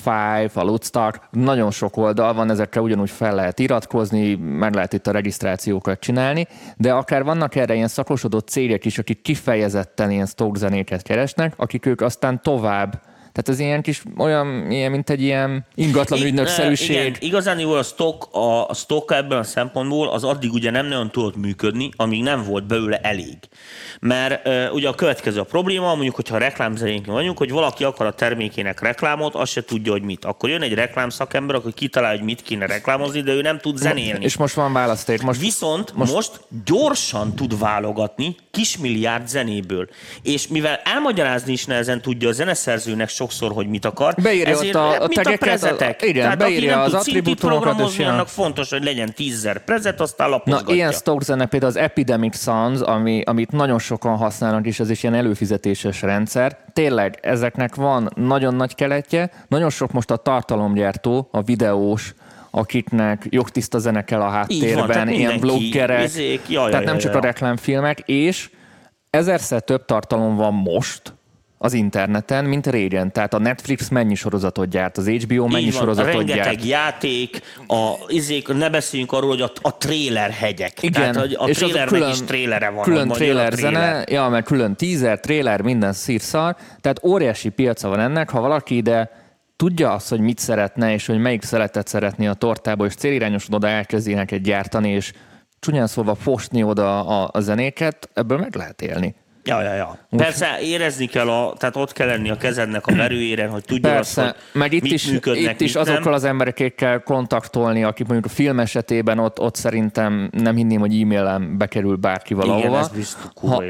öt, a Lutstock, nagyon sok oldal van, ezekre ugyanúgy fel lehet iratkozni, meg lehet itt a regisztrációkat csinálni, de akár vannak erre ilyen szakosodott cégek is, akik kifejezetten ilyen stock zenéket keresnek, akik ők aztán tovább. Tehát ez ilyen kis, olyan, ilyen, mint egy ilyen ingatlan ügynökszerűség. Igen, igazán jó a stock, a, a stock ebben a szempontból az addig ugye nem nagyon tudott működni, amíg nem volt belőle elég. Mert e, ugye a következő a probléma, mondjuk, hogyha reklámzenénk vagyunk, hogy valaki akar a termékének reklámot, azt se tudja, hogy mit. Akkor jön egy reklámszakember, aki kitalál, hogy mit kéne reklámozni, de ő nem tud zenélni. És most van választék. Most, Viszont most... most gyorsan tud válogatni kismilliárd zenéből. És mivel elmagyarázni is nehezen tudja a zeneszerzőnek sok sokszor, hogy mit akar. Beírja ezért, a, a mint a prezetek. A, igen, tehát aki nem az tud szintit programozni, annak fontos, hogy legyen tízzer prezet, aztán lapozgatja. Na, ilyen stock zene például az Epidemic Sounds, ami, amit nagyon sokan használnak, és ez is ilyen előfizetéses rendszer. Tényleg, ezeknek van nagyon nagy keletje, nagyon sok most a tartalomgyártó, a videós, akiknek jogtiszta zene kell a háttérben, van, ilyen bloggerek, izék, jaj, tehát jaj, nem jaj, csak jaj. a reklámfilmek, és ezerszer több tartalom van most az interneten, mint régen. Tehát a Netflix mennyi sorozatot gyárt, az há bé o mennyi van, sorozatot gyárt. Rengeteg játék, a, izék, ne beszéljünk arról, hogy a, a trélerhegyek. Igen. Tehát a, a trélernek is trélere van. Külön trélerzene, ja, mert külön teaser, tréler, minden szírszar. Tehát óriási piaca van ennek, ha valaki ide tudja azt, hogy mit szeretne, és hogy melyik szeletet szeretné a tortába, és célirányosan oda elkezd ilyeneket gyártani, és csúnyán szólva fosni oda a, a zenéket, ebből meg lehet élni. Ja, ja, ja. Persze érezni kell, a, tehát ott kell lenni a kezednek a verőjére, hogy tudja persze. azt, hogy meg itt mit is, működnek, itt is azokkal nem. az emberekkel kontaktolni, akik mondjuk a film esetében ott, ott szerintem nem hinném, hogy e-mailen bekerül bárki valahova. Igen, ez biztos ha,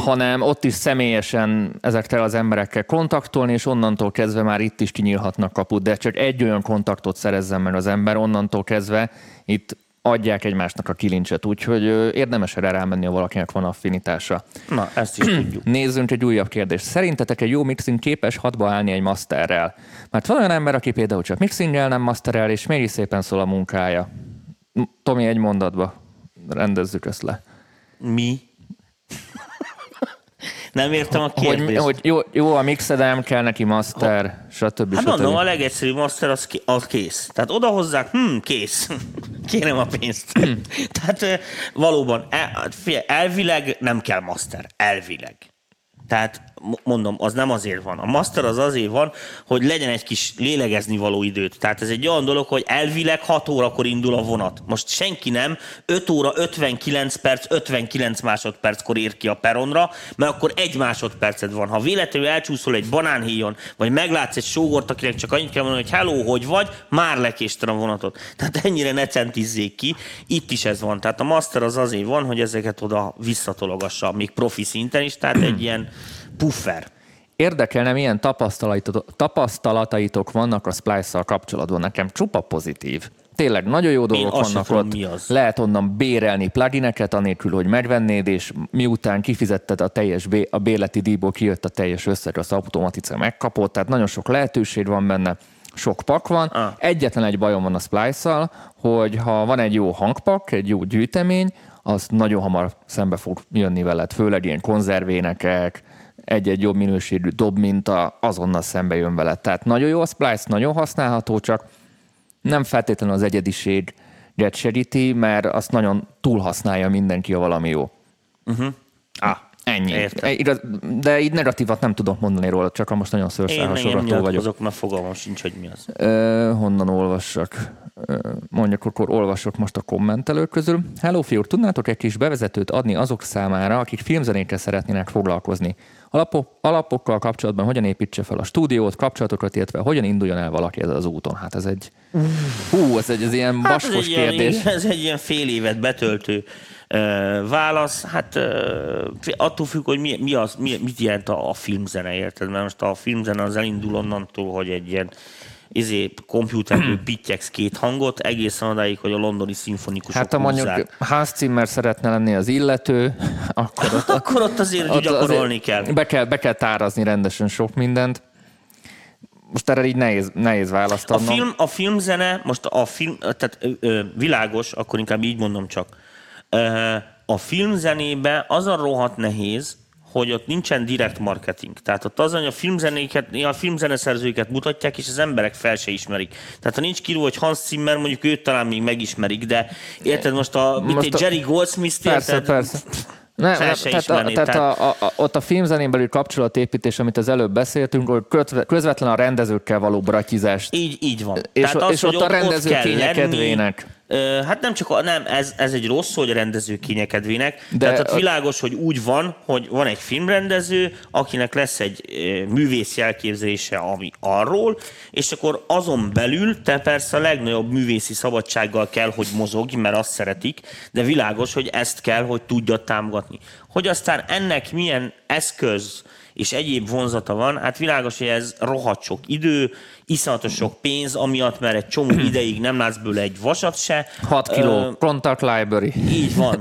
hanem ott is személyesen ezekkel az emberekkel kontaktolni, és onnantól kezdve már itt is kinyílhatnak kaput, de csak egy olyan kontaktot szerezzen meg az ember, onnantól kezdve itt adják egymásnak a kilincset, úgyhogy érdemes erre rámenni, ha valakinek van affinitása. Na, ezt is tudjuk. Nézzünk egy újabb kérdést. Szerintetek egy jó mixing képes hatba állni egy masterrel? Mert van olyan ember, aki például csak mixinggel, nem masterrel, és mégis szépen szól a munkája. Tomi, egy mondatba rendezzük ezt le. Mi? Nem értem a kérdést. Hogy, hogy jó, jó a mixed, nem kell neki master, ha, stb. Hát mondom, a legegyszerűbb master az, k- az kész. Tehát odahozzák, hm, kész. Kérem a pénzt. Tehát valóban, el, elvileg nem kell master. Elvileg. Tehát mondom, az nem azért van. A master az azért van, hogy legyen egy kis lélegezni való időt. Tehát ez egy olyan dolog, hogy elvileg hat órakor indul a vonat. Most senki nem öt óra ötvenkilenc perc, ötvenkilenc másodperckor ér ki a peronra, mert akkor egy másodperced van. Ha véletlenül elcsúszol egy banánhíjon, vagy meglátsz egy sógort, akinek csak annyit kell mondani, hogy hello, hogy vagy, már lekésted a vonatot. Tehát ennyire ne centizzék ki. Itt is ez van. Tehát a master az azért van, hogy ezeket oda visszatologassa, még profi szinten is. Tehát egy ilyen puffer. Érdekelne, milyen tapasztalataitok vannak a Splice-szal kapcsolatban. Nekem csupa pozitív. Tényleg nagyon jó dolgok vannak ott. Lehet onnan bérelni plugineket, anélkül, hogy megvennéd, és miután kifizetted a teljes bé- a bérleti díjból, kijött a teljes összeg, azt automatikusan megkapod, tehát nagyon sok lehetőség van benne. Sok pak van. Ah. Egyetlen egy bajom van a Splice-szal, hogy ha van egy jó hangpak, egy jó gyűjtemény, az nagyon hamar szembe fog jönni veled. Főleg ilyen konzervénekek, egy-egy jobb minőségű dobminta azonnal szembe jön vele. Tehát nagyon jó a Splice, nagyon használható, csak nem feltétlenül az egyediséget segíti, mert azt nagyon túlhasználja mindenki, a valami jó. Uh-huh. Ah, ennyi. E, igaz, de így negatívat nem tudok mondani róla, csak most nagyon szőrszálhasogató vagyok. Azok már fogalmam sincs, hogy mi az. Ö, honnan olvassak? Mondjuk, akkor olvasok most a kommentelők közül. Hello, fiúr, tudnátok egy kis bevezetőt adni azok számára, akik filmzenékkel szeretnének foglalkozni? Alapok, alapokkal kapcsolatban hogyan építse fel a stúdiót, kapcsolatokat, illetve hogyan induljon el valaki ezen az úton? Hát ez egy... Hú, ez egy ez ilyen hát baskos ez egy kérdés. Ilyen, ez egy ilyen fél évet betöltő ö, válasz. Hát ö, attól függ, hogy mi, mi az, mi, mit jelent a, a filmzene, érted? Mert most a filmzene az elindul onnantól, hogy egy ilyen izé, kompjúterből pittyeksz két hangot, egészen odáig, hogy a londoni szimfonikusok hát, ha mondjuk húzzák. Hans Zimmer szeretne lenni az illető, akkor ott, akkor ott azért ott gyakorolni azért kell. Be kell. Be kell tárazni rendesen sok mindent. Most erre így nehéz, nehéz választ adnom. A, film, a filmzene, most a film, tehát ö, világos, akkor inkább így mondom csak. Ö, a filmzenében az a rohadt nehéz, hogy ott nincsen direkt marketing. Tehát ott az, hogy a filmzenéket, a filmzeneszerzőket mutatják, és az emberek fel se ismerik. Tehát ha nincs kiró, hogy Hans Zimmer, mondjuk őt talán még megismerik, de érted most a, most itt a Jerry Goldsmith, persze, érted? Persze, ne, fel se tehát ismerné, a, tehát a, a, a, ott a filmzenén belül kapcsolatépítés, amit az előbb beszéltünk, hogy közvetlen a rendezőkkel való bratyízást. Így, így van. És, tehát az, és ott, ott a rendező kényekedvének. Hát nem csak, nem, ez, ez egy rossz, hogy a rendező kényekedvének. De tehát ott világos, hogy úgy van, hogy van egy filmrendező, akinek lesz egy művészi elképzelése, ami arról, és akkor azon belül te persze a legnagyobb művészi szabadsággal kell, hogy mozogj, mert azt szeretik, de világos, hogy ezt kell, hogy tudja támogatni. Hogy aztán ennek milyen eszköz és egyéb vonzata van, hát világos, hogy ez rohadt sok idő, iszonyatos sok pénz, amiatt már egy csomó ideig nem látsz bőle egy vasat se. hat kiló uh, contact library. Így van.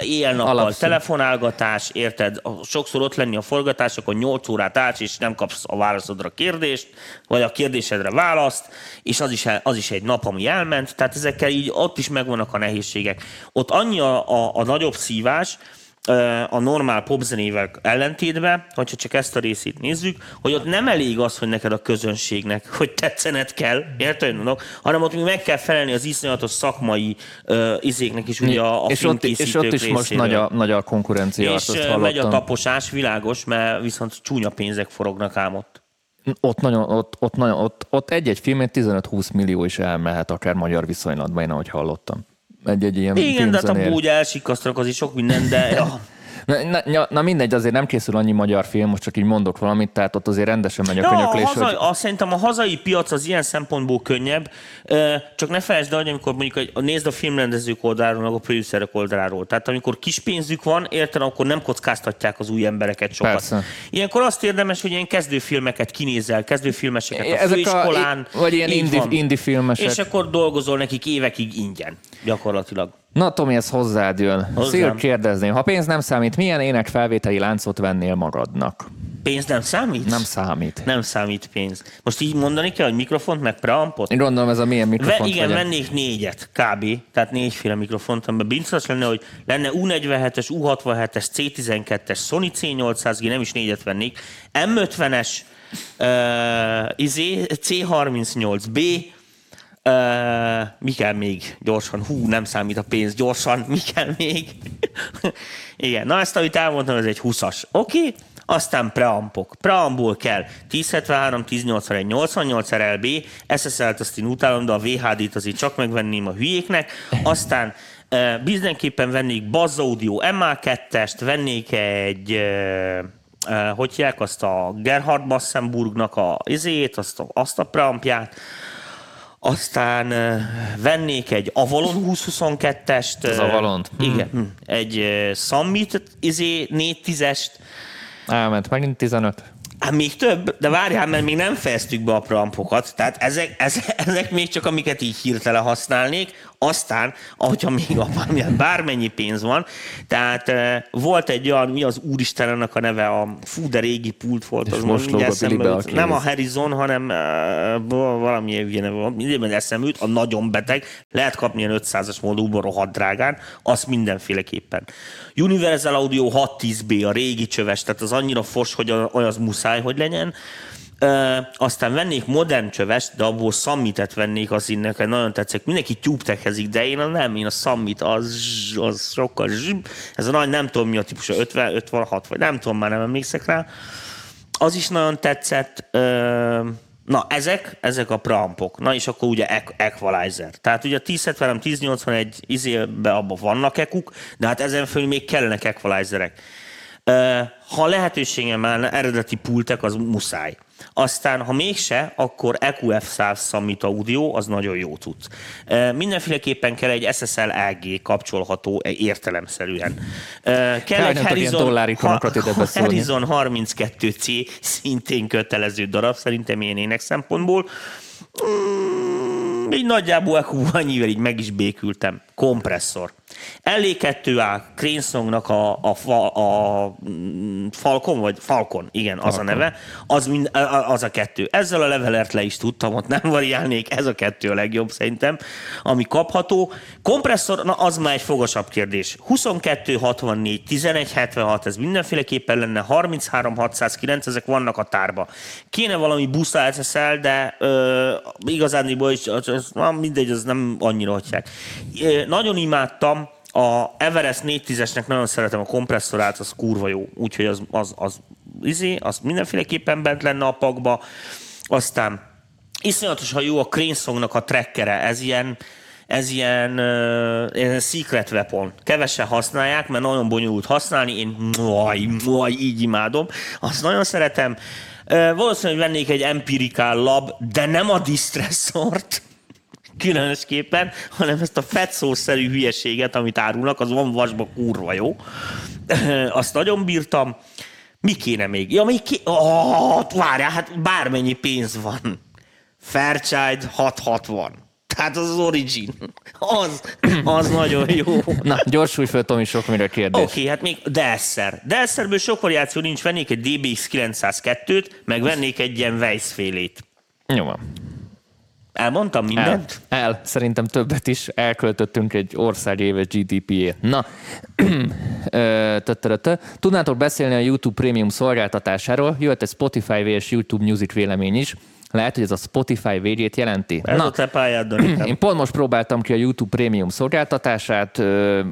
Éjjel-nappal telefonálgatás, érted? Sokszor ott lenni a forgatás, akkor nyolc órát állsz, és nem kapsz a válaszodra kérdést, vagy a kérdésedre választ, és az is, az is egy nap, ami elment. Tehát ezekkel így ott is megvannak a nehézségek. Ott annyi a, a, a nagyobb szívás, a normál popzenével ellentétben, hogyha csak ezt a részét nézzük, hogy ott nem elég az, hogy neked a közönségnek, hogy tetszened kell, érted, hanem ott még meg kell felelni az iszonyatos szakmai uh, izéknek is, ugye a, a és filmkészítők részéről. És ott is részéről. Most nagy a, nagy a konkurencia. És azt megy a taposás, világos, mert viszont csúnya pénzek forognak ám ott. Ott, nagyon, ott, ott, nagyon, ott, ott egy-egy filmért tizenöt-húsz millió is elmehet, akár magyar viszonylatban, én ahogy hallottam. Egy-egy ilyen igen, de hát abból ugye elsikasztanak, az is sok minden, de ja, Na, na, na mindegy, azért nem készül annyi magyar film, most csak így mondok valamit, tehát ott azért rendesen megy a könyöklés. Ja, hogy... azt szerintem a hazai piac az ilyen szempontból könnyebb, csak ne felejtsd el, hogy amikor mondjuk nézd a filmrendezők oldaláról, meg a producerek oldaláról. Tehát amikor kis pénzük van, érted, akkor nem kockáztatják az új embereket sokat. Persze. Ilyenkor azt érdemes, hogy ilyen kezdőfilmeket kinézel, kezdőfilmeseket a ezek főiskolán. A, vagy ilyen indie, indie filmesek. És akkor dolgozol nekik évekig ingyen, gyakorlatilag. Na, Tomi, ez hozzád jön. Szilv, kérdezném, ha pénz nem számít, milyen énekfelvételi láncot vennél magadnak? Pénz nem számít? Nem számít. Nem számít pénz. Most így mondani kell, hogy mikrofont meg preampot? Én gondolom, ez a milyen mikrofont. Ve- igen, vagyok. Vennék négyet, kb. Tehát négyféle mikrofont, amiben biztos lenne, hogy lenne U negyvenhetes, U hatvanhetes, C tizenkettes, Sony C nyolcszáz G, nem is négyet vennék, M ötvenes, uh, izé, C harmincnyolc B, Uh, mi kell még gyorsan? Hú, nem számít a pénz gyorsan. Mi kell még? Igen, na ezt, amit elmondtam, ez egy húszas. Oké, okay. Aztán preampok. Preambul kell ezerhetvenhárom, ezernyolcvanegy, nyolcvannyolc R L B, S S L-t azt én utálom, de a V H D-t azért csak megvenném a hülyéknek. Aztán uh, bizonképpen vennék Buzz Audio M A kettest, vennék egy... Uh, Uh, hogy hívják azt a Gerhard Massenburgnak a izét, azt a, azt a preampját. Aztán uh, vennék egy Avalon húsz huszonkettest. Ez uh, Avalont. Igen. Mm. Egy uh, Summit izé, négyszáztízest. Elment megint tizenöt. Hát még több, de várjál, mert még nem fejeztük be a preampokat, tehát ezek, ezek, ezek még csak amiket így hirtelen használnék, aztán, ahogyha még apám, bármennyi pénz van, tehát eh, volt egy olyan, mi az úristenenek a neve, a fú, de régi pult volt, az most mindjárt eszembe a nem a Harrison, hanem uh, valamilyen ilyen neve van, mindjárt eszembe jut, a nagyon beteg, lehet kapni ilyen ötszázas modulban rohadt drágán, azt mindenféleképpen. Universal Audio hatszáztíz B, a régi csöves, tehát az annyira fos, hogy az muszáj, hogy legyen. Ö, aztán vennék modern csövest, de abból Summitet vennék, az én nekem nagyon tetszik. Mindenki tube-tekezik, de én a nem, én a Summit, az, az sokkal zsib. Ez a nagy, nem tudom mi a típusa, ötven, ötvenhat, vagy nem tudom, már nem emlékszek rá. Az is nagyon tetszett. Ö, na, ezek, ezek a preampok. Na, és akkor ugye equalizer. Tehát ugye a ezerhetvenhárom, ezernyolcvanegy izélben abban vannak ekuk, de hát ezen fölül még kellenek equalizerek. Ha lehetőségem állna, eredeti pultek, az muszáj. Aztán, ha mégse, akkor E Q F száz Summit Audio, az nagyon jó tud. Mindenféleképpen kell egy S S L A G kapcsolható értelemszerűen. Kell egy Harrison harminckettő C, szintén kötelező darab, szerintem én ének szempontból. Így nagyjából E Q-annyivel így meg is békültem. Kompresszor. L E kettő A, Cranesongnak a, a, a Falcon, vagy Falcon, igen, az Falcon. A neve, az, mind, az a kettő. Ezzel a levelert le is tudtam, ott nem variálnék, ez a kettő a legjobb szerintem, ami kapható. Kompresszor, na az már egy fogasabb kérdés. huszonkettő hatvannégy, tizenegy hetvenhat, ez mindenféleképpen lenne, harminchárom hatszázkilenc, ezek vannak a tárba. Kéne valami buszta S S L, de ö, igazániból is, az, az, na, mindegy, az nem annyira hagyják. Nagyon imádtam, a Everest négyszáztízesnek nagyon szeretem a kompresszorát, az kurva jó, úgyhogy az, az, az, izé, az mindenféleképpen bent lenne a pakba. Aztán iszonyatosan jó a Cranesongnak a trackere, ez ilyen, ez ilyen uh, secret weapon. Kevesen használják, mert nagyon bonyolult használni, én muaj, muaj, így imádom, azt nagyon szeretem. Uh, valószínűleg vennék egy Empirical Lab, de nem a Distressort, különösképpen, hanem ezt a fetszószerű hülyeséget, amit árulnak, az van vasba kurva jó. Azt nagyon bírtam. Mi kéne még? Ja, még kéne... Oh, várjál, hát bármennyi pénz van. Fairchild hatszázhatvan. Tehát az az origin. Az, az nagyon jó. Na, gyorsulj föl, Tomi, sok mire kérdés. Oké, okay, hát még Delszer. Delszerből sok variáció nincs, vennék egy D B X kilencszázkettőt, meg vennék egy ilyen Weiss-félét. Jó van. Elmondtam mindent? El, el. Szerintem többet is. Elköltöttünk egy ország éves G D P-jét. Na, tudnátok beszélni a YouTube Premium szolgáltatásáról? Jöhet egy Spotify és YouTube Music vélemény is. Lehet, hogy ez a Spotify végét jelenti. Ez na, a te pályád, Dani. Én pont most próbáltam ki a YouTube Premium szolgáltatását.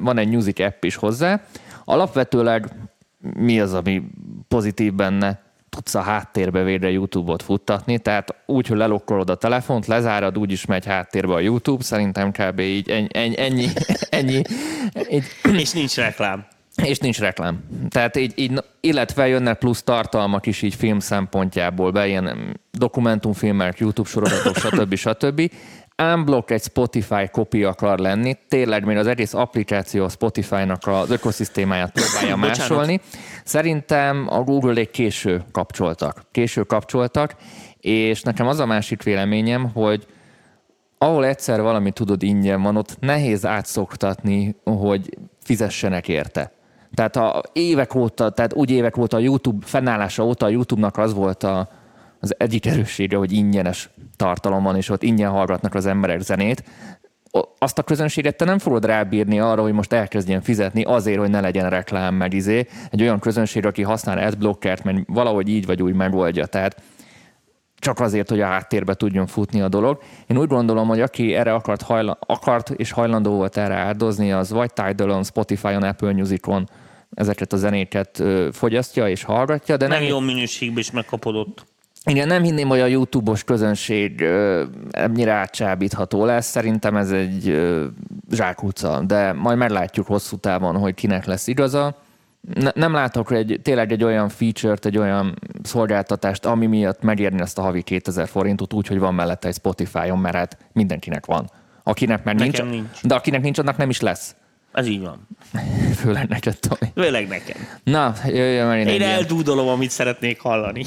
Van egy Music app is hozzá. Alapvetőleg mi az, ami pozitív benne? Tudsz a háttérbe végre YouTube-ot futtatni, tehát úgy, hogy lelokkolod a telefont, lezárad, úgyis megy háttérbe a YouTube, szerintem kb. Így ennyi. ennyi, ennyi, ennyi. És nincs reklám. És nincs reklám. Tehát így, így, illetve jönnek plusz tartalmak is így film szempontjából be, ilyen dokumentumfilmek, YouTube sorozatok, stb. stb. Unblock egy Spotify copy akar lenni, tényleg még az egész applikáció a Spotify-nak az ökoszisztémáját próbálja másolni. Szerintem a Google-ék késő kapcsoltak. Késő kapcsoltak, és nekem az a másik véleményem, hogy ahol egyszer valami tudod ingyen van, ott nehéz átszoktatni, hogy fizessenek érte. Tehát a évek óta, tehát úgy évek óta a YouTube fennállása óta a YouTube-nak az volt a, az egyik erőssége, hogy ingyenes tartalom van, és ott ingyen hallgatnak az emberek zenét. Azt a közönséget te nem fogod rábírni arra, hogy most elkezdjen fizetni azért, hogy ne legyen reklám meg izé. Egy olyan közönség, aki használ adblockert, mert valahogy így vagy úgy megoldja. Tehát csak azért, hogy a háttérbe tudjon futni a dolog. Én úgy gondolom, hogy aki erre akart, hajla- akart és hajlandó volt erre áldozni, az vagy Tidal-on, Spotify-on, Apple Music-on ezeket a zenéket fogyasztja és hallgatja. De nem, nem jó minőségben is megkapodott. Igen, nem hinném, hogy a YouTube-os közönség ennyire átcsábítható lesz. Szerintem ez egy zsákutca, de majd meglátjuk hosszú távon, hogy kinek lesz igaza. Nem látok egy, tényleg egy olyan feature-t, egy olyan szolgáltatást, ami miatt megérni ezt a havi kétezer forintot, úgyhogy van mellette egy Spotify-on, mert hát mindenkinek van. Akinek már nincs, nincs, de akinek nincs, annak nem is lesz. Ez így van. Főleg neked, Tomi. Főleg nekem. Na, jöjjön meg én eldúdolom, amit szeretnék hallani.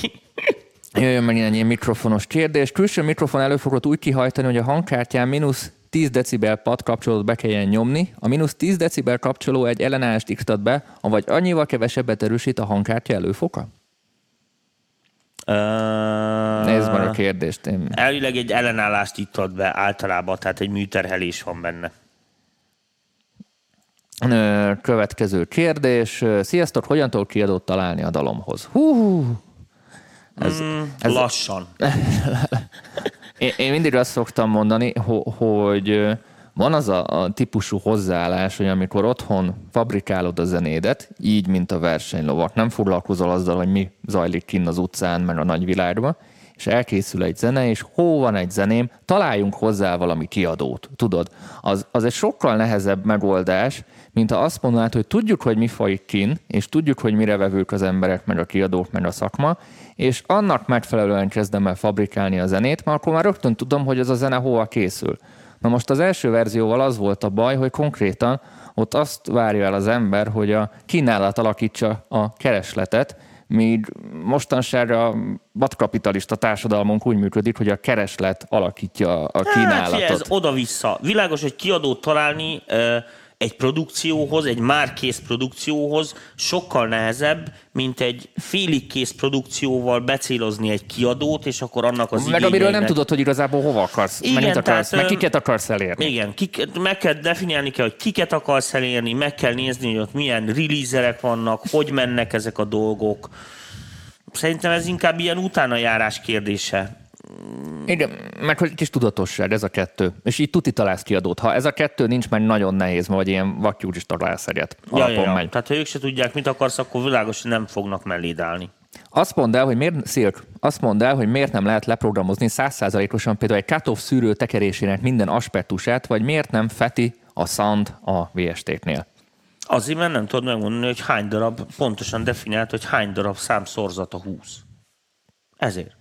Jöjjön meg én egy ilyen mikrofonos kérdés. Külső mikrofon elő fogod úgy kihajtani, hogy a hangkártyán mínusz tíz decibel pad kapcsolót be kelljen nyomni, a mínusz tíz decibel kapcsoló egy ellenállást iktat be, avagy annyival kevesebbet erősít a hangkártya előfoka? Uh, Nézd meg a kérdést. Én... Elvileg egy ellenállást iktat be általában, tehát egy műterhelés van benne. Következő kérdés. Sziasztok, hogyan tudok kiadót találni a dalomhoz? Hú, ez, mm, ez... Lassan. Én mindig azt szoktam mondani, hogy van az a típusú hozzáállás, hogy amikor otthon fabrikálod a zenédet, így, mint a versenylovak, nem foglalkozol azzal, hogy mi zajlik kinn az utcán, meg a nagyvilágban, és elkészül egy zene, és hó, van egy zeném, találjunk hozzá valami kiadót, tudod? Az, az egy sokkal nehezebb megoldás, mint ha azt mondanád, hogy tudjuk, hogy mi folyik kinn, és tudjuk, hogy mire vevők az emberek, meg a kiadók, meg a szakma, és annak megfelelően kezdem el fabrikálni a zenét, mert akkor már rögtön tudom, hogy ez a zene hova készül. Na most az első verzióval az volt a baj, hogy konkrétan ott azt várja el az ember, hogy a kínálat alakítsa a keresletet, míg mostansára a vadkapitalista társadalmunk úgy működik, hogy a kereslet alakítja a kínálatot. Hát, ez oda-vissza. Világos, hogy kiadót találni egy produkcióhoz, egy már kész produkcióhoz sokkal nehezebb, mint egy félig kész produkcióval becélozni egy kiadót, és akkor annak az igényeinek... Meg amiről nem tudod, hogy igazából hova akarsz, igen, meg mit akarsz, tehát, meg kiket akarsz elérni. Igen, kik, meg kell definiálni kell, hogy kiket akarsz elérni, meg kell nézni, hogy ott milyen releaserek vannak, hogy mennek ezek a dolgok. Szerintem ez inkább ilyen utánajárás kérdése. Igen, meg hogy kis tudatosság, ez a kettő. És így tuti találsz kiadót. Ha ez a kettő nincs, meg nagyon nehéz, vagy ilyen vakjúr is találsz egyet. Ja, ja, ja. Tehát ha ők se tudják, mit akarsz, akkor világos, hogy nem fognak melléd állni. Azt mondd el, hogy miért, Szilk, azt mondd el, hogy miért nem lehet leprogramozni száz százalékosan például egy cut-off szűrő tekerésének minden aspektusát, vagy miért nem feti a sound a vé es té-nél? Azért, mert nem tudod megmondani, hogy hány darab, pontosan definiált, hogy hány darab számszorzata húsz. Ezért.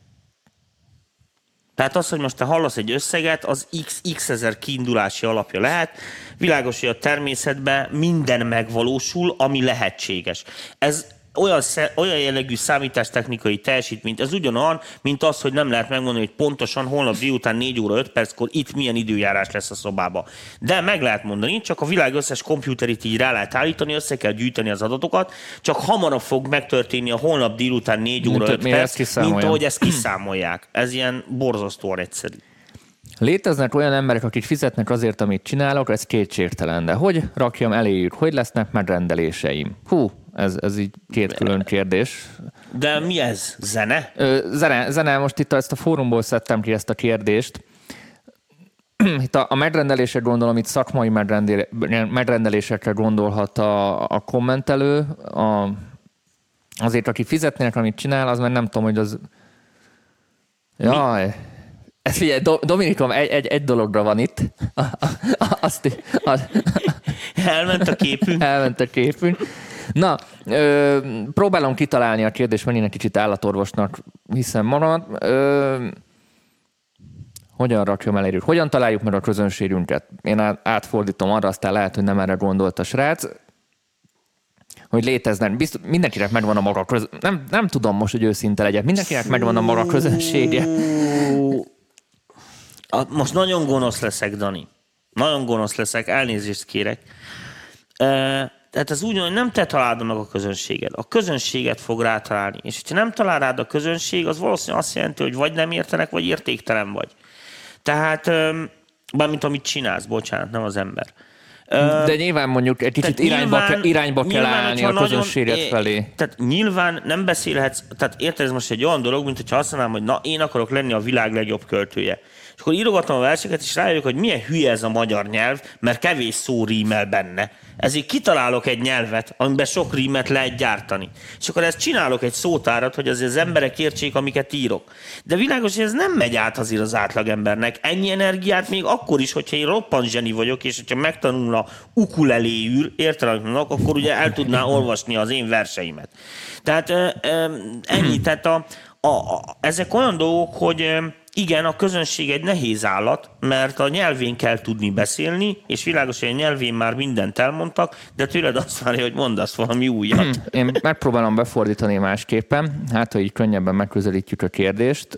Tehát az, hogy most te hallasz egy összeget, az x, x ezer kiindulási alapja lehet. Világos, hogy a természetben minden megvalósul, ami lehetséges. Ez olyan, olyan jellegű számítástechnikai teljesítmény, ez ugyanolyan, mint az, hogy nem lehet megmondani, hogy pontosan holnap délután négy óra öt perckor itt milyen időjárás lesz a szobában. De meg lehet mondani, csak a világ összes kompjúterét így rá lehet állítani, össze kell gyűjteni az adatokat, csak hamarabb fog megtörténni a holnap délután négy óra öt perc, mint ahogy ezt kiszámolják. Ez ilyen borzasztóan egyszerű. Léteznek olyan emberek, akik fizetnek azért, amit csinálok, ez kétségtelen, de hogy rakjam eléjük, hogy lesznek megrendeléseim? Hú, ez, ez így két külön kérdés. De mi ez? Zene? Ö, zene, zene, most itt ezt a fórumból szedtem ki ezt a kérdést. Itt a, a megrendelése gondolom, itt szakmai megrendelésekre gondolhat a, a kommentelő. A, azért, aki fizetnének, amit csinál, az már nem tudom, hogy az... Jaj... Mi? Figyelj, Dominikom, egy, egy, egy dologra van itt. Azt, azt, azt. Elment a képünk. Elment a képünk. Na, ö, próbálom kitalálni a kérdést, mert én egy kicsit állatorvosnak hiszem magam. Ö, hogyan rakjam el érjük? Hogyan találjuk meg a közönségünket? Én átfordítom arra, aztán lehet, hogy nem erre gondolt a srác, hogy léteznek. Biztos, mindenkinek megvan a maga közönsége. Nem, nem tudom most, hogy őszinte legyek. Mindenkinek megvan a maga közönsége. Most nagyon gonosz leszek, Dani. Nagyon gonosz leszek, elnézést kérek. Tehát ez úgy, hogy nem te találod meg a közönséged. A közönséget fog rátalálni. És ha nem talál rád a közönség, az valószínűleg azt jelenti, hogy vagy nem értenek, vagy értéktelen vagy. Tehát, bármint amit csinálsz, bocsánat, nem az ember. De nyilván mondjuk egy kicsit irányba, nyilván, ke, irányba nyilván, kell állni a közönséget nagyon, felé. Tehát nyilván nem beszélhetsz, tehát érted, ez most egy olyan dolog, mint hogyha azt mondanám, hogy na, én akarok lenni a világ legjobb költője. És akkor írogatom a verseket, és rájövök, hogy milyen hülye ez a magyar nyelv, mert kevés szó rímel benne. Ezért kitalálok egy nyelvet, amiben sok rímet lehet gyártani. És akkor ezt csinálok egy szótárat, hogy azért az emberek értsék, amiket írok. De világos, hogy ez nem megy át azért az átlagembernek. Ennyi energiát még akkor is, hogyha én roppant zseni vagyok, és hogyha megtanulna ukuleléül, értelem, akkor ugye el tudná olvasni az én verseimet. Tehát ö, ö, ennyi. Tehát a, a, a, ezek olyan dolgok, hogy... Igen, a közönség egy nehéz állat, mert a nyelvén kell tudni beszélni, és világos, hogy a nyelvén már mindent elmondtak, de tőled azt várja, hogy mondasz valami újat. Én megpróbálom befordítani másképpen, hát, ha így könnyebben megközelítjük a kérdést.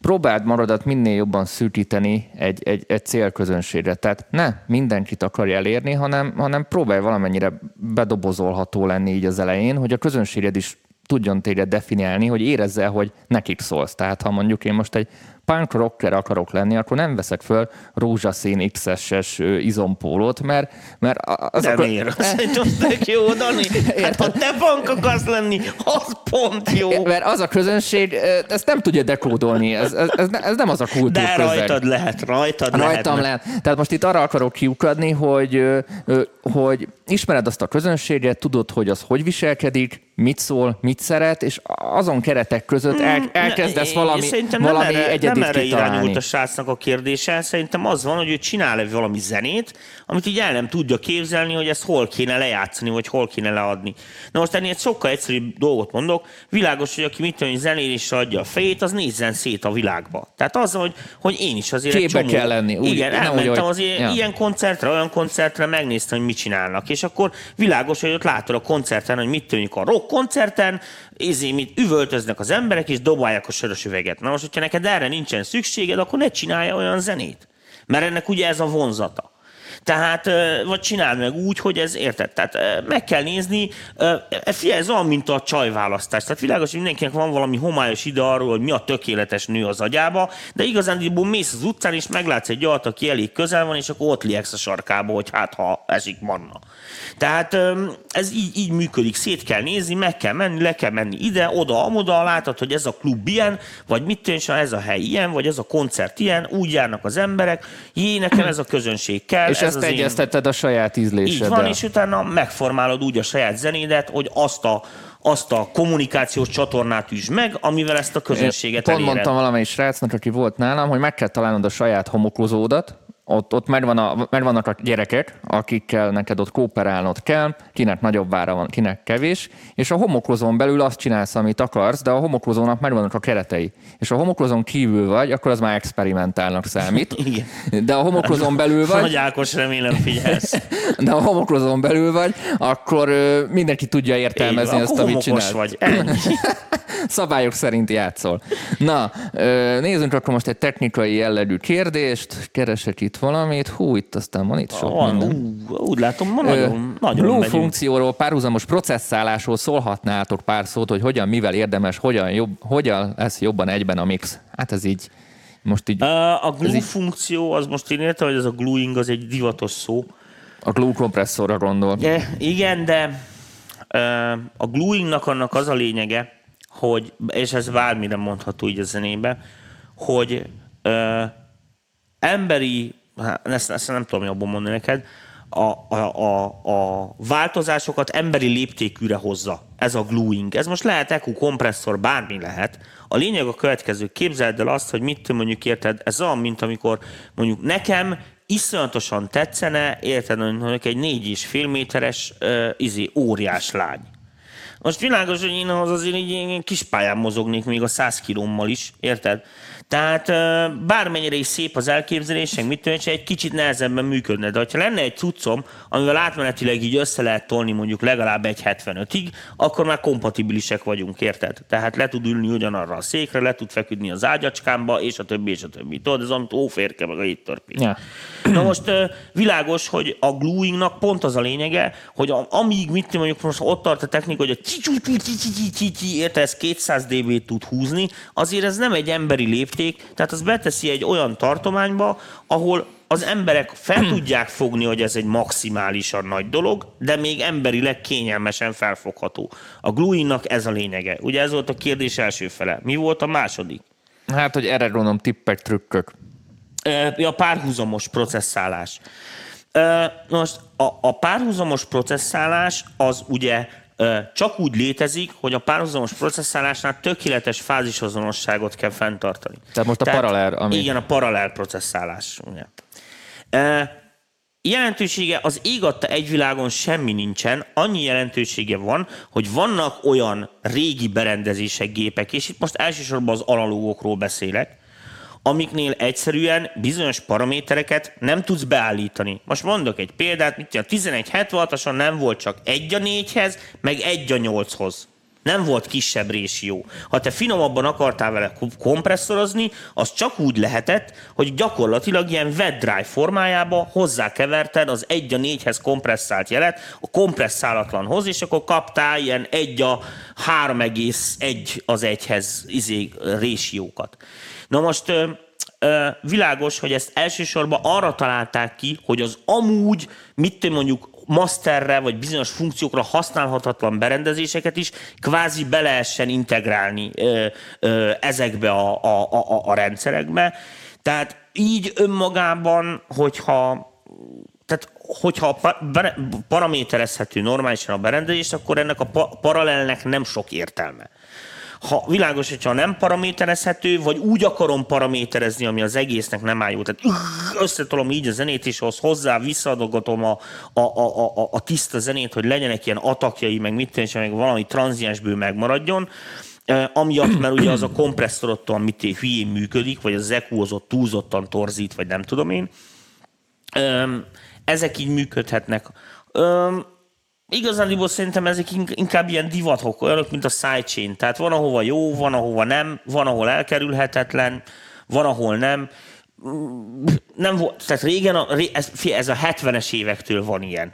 Próbáld magadat minél jobban szűkíteni egy, egy, egy célközönségre. Tehát ne mindenkit akarj elérni, hanem, hanem próbálj valamennyire bedobozolható lenni így az elején, hogy a közönséged is tudjon téged definiálni, hogy érezzel, hogy nekik szólsz. Tehát ha mondjuk én most egy punk rocker akarok lenni, akkor nem veszek föl rózsaszín iksz es-es izompólót, mert... mert az de akkor... miért? Szerintem tök jó, Dani. Hát ha te punk akarsz lenni, az pont jó. Mert az a közönség, ezt nem tudja dekódolni. Ez, ez, ez, ez nem az a kultúrközeg. De rajtad lehet, rajtad lehet. Rajtam lehet. Tehát most itt arra akarok kiukadni, hogy, hogy ismered azt a közönséget, tudod, hogy az hogy viselkedik, mit szól, mit szeret, és azon keretek között el, elkezdesz valami, valami erre, egyedit nem erre kitalálni. Irányult a srácnak a kérdése. Szerintem az van, hogy ő csinál-e valami zenét, amit így el nem tudja képzelni, hogy ezt hol kéne lejátszani, vagy hol kéne leadni. Na most ennél egy sokkal egyszerűbb dolgot mondok. Világos, hogy aki mit tudom, hogy zenélésre adja a fejét, az nézzen szét a világba. Tehát az, hogy, hogy én is azért képbe egy csomó... kell lenni. Úgy, igen, elmentem az ja. ilyen koncertre, olyan koncertre, megnéztem, hogy mit csinálnak. És akkor világos, hogy ott látod a koncerten, hogy mit tűnik a rock koncerten, ezért mit üvöltöznek az emberek, és dobálják a sörös üveget. Na most, hogyha neked erre nincsen szükséged, akkor ne csinálja olyan zenét. Mert ennek ugye ez a vonzata. Tehát, vagy csináld meg úgy, hogy ez, érted? Tehát meg kell nézni, ez olyan, mint a csajválasztás. Tehát világos, hogy mindenkinek van valami homályos ide arról, hogy mi a tökéletes nő az agyába, de igazán mész az utcán, és meglátsz egy olyat, aki elég közel van, és akkor ott liegsz a sarkába, hogy hát ha esik manna. Tehát ez így, így működik. Szét kell nézni, meg kell menni, le kell menni ide, oda, amoda, látod, hogy ez a klub ilyen, vagy mit tűnj, ez a hely ilyen, vagy ez a koncert ilyen, úgy járnak az emberek, jé, nekem ez a közönség kell. És ezt egyeztetted én... a saját ízléseddel. Így van, és utána megformálod úgy a saját zenédet, hogy azt a, azt a kommunikációs csatornát üsd meg, amivel ezt a közönséget eléred. Pont mondtam valamelyik srácnak, aki volt nálam, hogy meg kell találnod a saját homokozódat, ott, ott megvan a, megvannak a gyerekek, akikkel neked ott kooperálnod kell, kinek nagyobb ára van, kinek kevés, és a homokozón belül azt csinálsz, amit akarsz, de a homokozónak megvannak a keretei. És a homokozón kívül vagy, akkor az már experimentálnak számít. Igen. De a homokozón belül vagy... Nagy Ákos, remélem figyelsz. De a homokozón belül vagy, akkor ö, mindenki tudja értelmezni azt, amit csinálsz. Vagy. Szabályok szerint játszol. Na, ö, nézzünk akkor most egy technikai jellegű kérdést. Keresek itt valamit. Hú, itt aztán van itt sok van, minden. Ú, úgy látom, ma nagyon, nagyon Blue megyünk. Funkcióról, párhuzamos processzálásról szólhatnátok pár szót, hogy hogyan, mivel érdemes, hogyan, jobb, hogyan lesz jobban egyben a mix. Hát ez így most így... A glue funkció, az most én értem, hogy ez a gluing az egy divatos szó. A glue kompresszorra gondol. De, igen, de a gluingnak annak az a lényege, hogy, és ez bármire mondható így a zenébe, hogy ö, emberi, hát ezt, ezt nem tudom jobban mondani neked, a, a, a, a változásokat emberi léptékűre hozza. Ez a gluing. Ez most lehet e kú kompresszor, bármi lehet. A lényeg a következő. Képzeld el azt, hogy mit mondjuk érted, ez olyan, mint amikor mondjuk nekem iszonyatosan tetszene, érted, hogy egy négy és fél méteres uh, izi, óriás lány. Most világos, hogy én ahhoz azért így kis pályán mozognék még a száz kilommal is, érted? Tehát uh, bármennyire is szép az elképzelések, mit tűncs, egy kicsit nehezebben működne. De ha lenne egy cuccom, amivel átmenetileg így össze lehet tolni mondjuk legalább egy hetvenötig, akkor már kompatibilisek vagyunk, érted? Tehát le tud ülni ugyanarra a székre, le tud feküdni az ágyacskámba, és a többi, és a többi. Tudod, ez amit óférke meg a hittorpid. Ja. Na most uh, világos, hogy a gluingnak pont az a lényege, hogy a, amíg mit mondjuk most ott tart a technika, hogy a érte, ez kétszáz decibelt tud húzni, azért ez nem egy emberi lépték, tehát az beteszi egy olyan tartományba, ahol az emberek fel tudják fogni, hogy ez egy maximálisan nagy dolog, de még emberileg kényelmesen felfogható. A gluingnak ez a lényege. Ugye ez volt a kérdés első fele. Mi volt a második? Hát, hogy erre gondolom tippek, trükkök. Ja, párhuzamos processzálás. Most a párhuzamos processzálás az ugye csak úgy létezik, hogy a párhuzamos processzálásnál tökéletes fázisazonosságot kell fenntartani. Tehát most a Tehát, paralel, ami... Igen, a paralel processzálás. E, jelentősége az ég adta egy világon semmi nincsen, annyi jelentősége van, hogy vannak olyan régi berendezések, gépek, és itt most elsősorban az analógokról beszélek, amiknél egyszerűen bizonyos paramétereket nem tudsz beállítani. Most mondok egy példát, mint a tizenegy hetvenhatason nem volt csak egy a négyhez, meg egy a nyolchoz. Nem volt kisebb résió. Ha te finomabban akartál vele kompresszorozni, az csak úgy lehetett, hogy gyakorlatilag ilyen wet dry formájába hozzákeverted az egy a négyhez kompresszált jelet a kompresszálatlanhoz, és akkor kaptál ilyen egy a három egész egy az egyhez izé résiókat. Na most ö, ö, világos, hogy ezt elsősorban arra találták ki, hogy az amúgy, mit mondjuk masterre vagy bizonyos funkciókra használhatatlan berendezéseket is kvázi be lehessen integrálni ö, ö, ezekbe a, a, a, a rendszerekbe. Tehát így önmagában, hogyha... Tehát, hogyha paraméterezhető normálisan a berendezés, akkor ennek a pa- paralelnek nem sok értelme. Ha világos, hogyha nem paraméterezhető, vagy úgy akarom paraméterezni, ami az egésznek nem áll jó. Tehát összetolom így a zenét, és ahhoz hozzá visszadogatom a, a, a, a, a tiszta zenét, hogy legyenek ilyen atakjai, meg mit tűnjön, meg valami tranziensből megmaradjon. E, amiatt, mert ugye az a kompresszorottól, amit hülyén működik, vagy az ekúhozott túlzottan torzít, vagy nem tudom én. E, ezek így működhetnek. E, Igazándiból szerintem ezek inkább ilyen divatok, olyanok, mint a sidechain. Tehát van, ahova jó, van, ahova nem, van, ahol elkerülhetetlen, van, ahol nem. Nem volt, tehát régen, a, ez a hetvenes évektől van ilyen.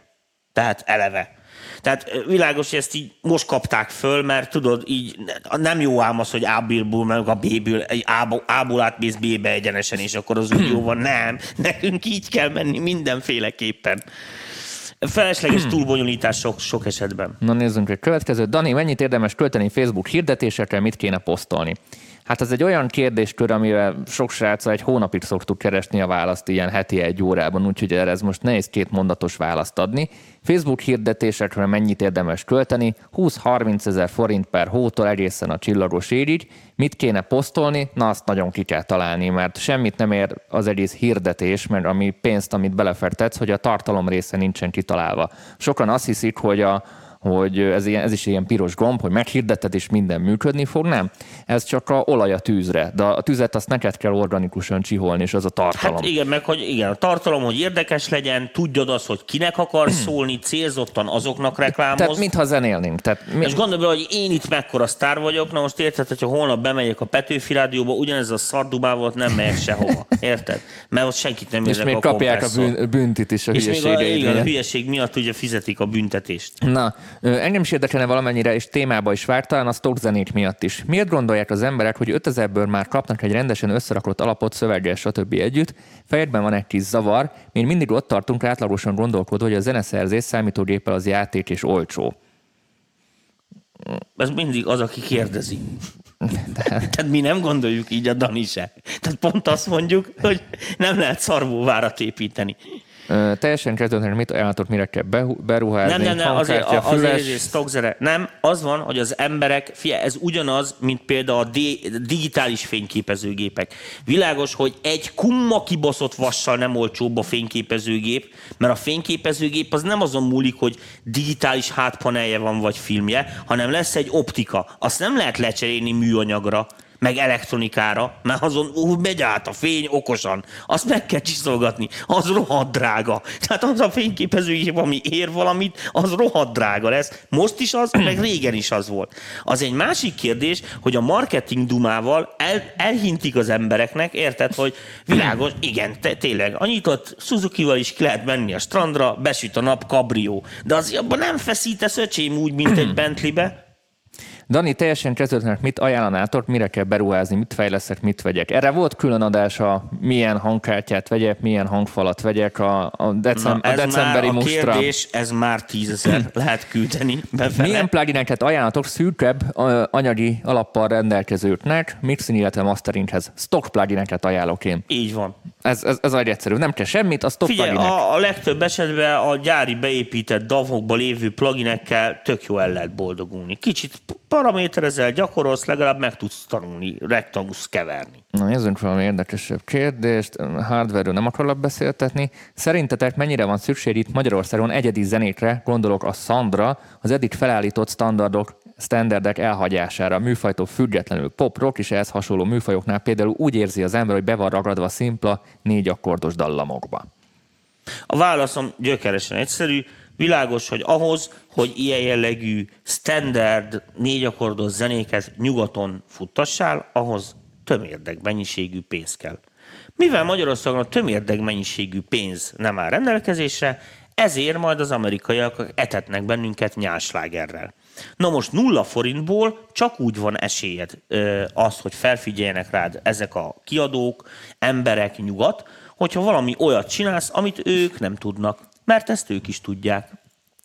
Tehát eleve. Tehát világos, hogy ezt így most kapták föl, mert tudod, így nem jó ám az, hogy A-ból, meg a B-ből, A-ból átmész B-be egyenesen, és akkor az úgy jó van. Nem, nekünk így kell menni mindenféleképpen. Felesleges túlbonyolítás sok, sok esetben. Na nézzünk egy következőt. Dani, mennyit érdemes költeni Facebook hirdetésekre, mit kéne posztolni? Hát ez egy olyan kérdéskör, amivel sok srácra egy hónapig szoktuk keresni a választ ilyen heti egy órában, úgyhogy erre ez most nehéz két mondatos választ adni. Facebook hirdetésekre mennyit érdemes költeni? húsz-harmincezer forint per hótól egészen a csillagos égig. Mit kéne posztolni? Na azt nagyon ki kell találni, mert semmit nem ér az egész hirdetés, mert ami pénzt, amit belefektetsz, hogy a tartalom része nincsen kitalálva. Sokan azt hiszik, hogy a hogy ez, ilyen, ez is ilyen piros gomb, hogy meghirdetted és minden működni fog, nem? Ez csak a olaj a tűzre, de a tüzet azt neked kell organikusan csiholni, és az a tartalom. Hát igen, meg hogy igen, a tartalom, hogy érdekes legyen, tudjad azt, hogy kinek akarsz szólni, célzottan azoknak reklámozz. Tehát mintha zenélnénk. Tehát mi... És gondolj bele, hogy én itt mekkora sztár vagyok, na most érted, hogyha holnap bemegyek a Petőfi Rádióba, ugyanez a szardubá volt, nem megyek sehova, érted? Mert ott senkit nem érdekel a kompresszor. És még kapják a büntit is a hülyeségét. És még a, igen, a hülyeség miatt ugye fizetik a büntetést. Na. Engem is érdekelne valamennyire, és témába is várt, talán a stock zenék miatt is. Miért gondolják az emberek, hogy ötezerből már kapnak egy rendesen összerakott alapot szöveggel, stb. Együtt? Fejedben van egy kis zavar, még mindig ott tartunk átlagosan gondolkodva, hogy a zeneszerzés számítógéppel az játék és olcsó. Ez mindig az, aki kérdezi. De... Tehát mi nem gondoljuk így, a Dani se. Tehát pont azt mondjuk, hogy nem lehet szarvó várat építeni. Uh, teljesen kezdődően mit ajánlatot, mire kell beruházni, nem, nem, nem, hangkártya, azért, füles. Azért, azért sztokzere. Nem, az van, hogy az emberek, fia, ez ugyanaz, mint például a di- digitális fényképezőgépek. Világos, hogy egy kumma kibaszott vassal nem olcsóbb a fényképezőgép, mert a fényképezőgép az nem azon múlik, hogy digitális hátpanelje van vagy filmje, hanem lesz egy optika. Azt nem lehet lecserélni műanyagra, meg elektronikára, mert azon ó, megy át a fény okosan. Azt meg kell csiszolgatni. Az rohadt drága. Tehát az a fényképezőgép, ami ér valamit, az rohadt drága lesz. Most is az, meg régen is az volt. Az egy másik kérdés, hogy a marketing dumával el, elhintik az embereknek, érted, hogy világos, igen, te, tényleg, a nyitott Suzukival is ki lehet menni a strandra, besüt a nap, kabrió. De az abban nem feszítesz, öcsém, úgy, mint egy Bentleybe. Dani, teljesen kezdődnek, mit ajánlanátok, mire kell beruházni, mit fejleszek, mit vegyek. Erre volt külön adása, milyen hangkártyát vegyek, milyen hangfalat vegyek a, a, decem, Na, a decemberi mustra. Ez már a kérdés, ez már tízezer lehet küldeni befele. Milyen plugineket ajánlatok szűkebb anyagi alappal rendelkezőknek, mixing, illetve masteringhez? Stock plugineket ajánlok én. Így van. Ez, ez, ez egy egyszerű, nem kell semmit, a stock pluginek. Figyelj, a, a legtöbb esetben a gyári beépített davokba lévő pluginekkel tök jó el lehet boldogulni. Kicsit paraméterezel, gyakorolsz, legalább meg tudsz tanulni, rektanguszt keverni. Na, nézzünk valami érdekesebb kérdést. Hardware-ről nem akarlak beszéltetni. Szerintetek mennyire van szükség itt Magyarországon egyedi zenékre, gondolok a soundra, az eddig felállított standardok, standardek elhagyására, műfajtól függetlenül pop, rock és ehhez hasonló műfajoknál például úgy érzi az ember, hogy be van ragadva a szimpla négy akkordos dallamokba? A válaszom gyökeresen egyszerű. Világos, hogy ahhoz, hogy ilyen jellegű standard négy akkordos zenéket nyugaton futtassál, ahhoz tömérdek mennyiségű pénz kell. Mivel Magyarországon a tömérdek mennyiségű pénz nem áll rendelkezésre, ezért majd az amerikaiak etetnek bennünket nyáslágerrel. Na most nulla forintból csak úgy van esélyed az, hogy felfigyeljenek rád ezek a kiadók, emberek, nyugat, hogyha valami olyat csinálsz, amit ők nem tudnak. Mert ezt ők is tudják.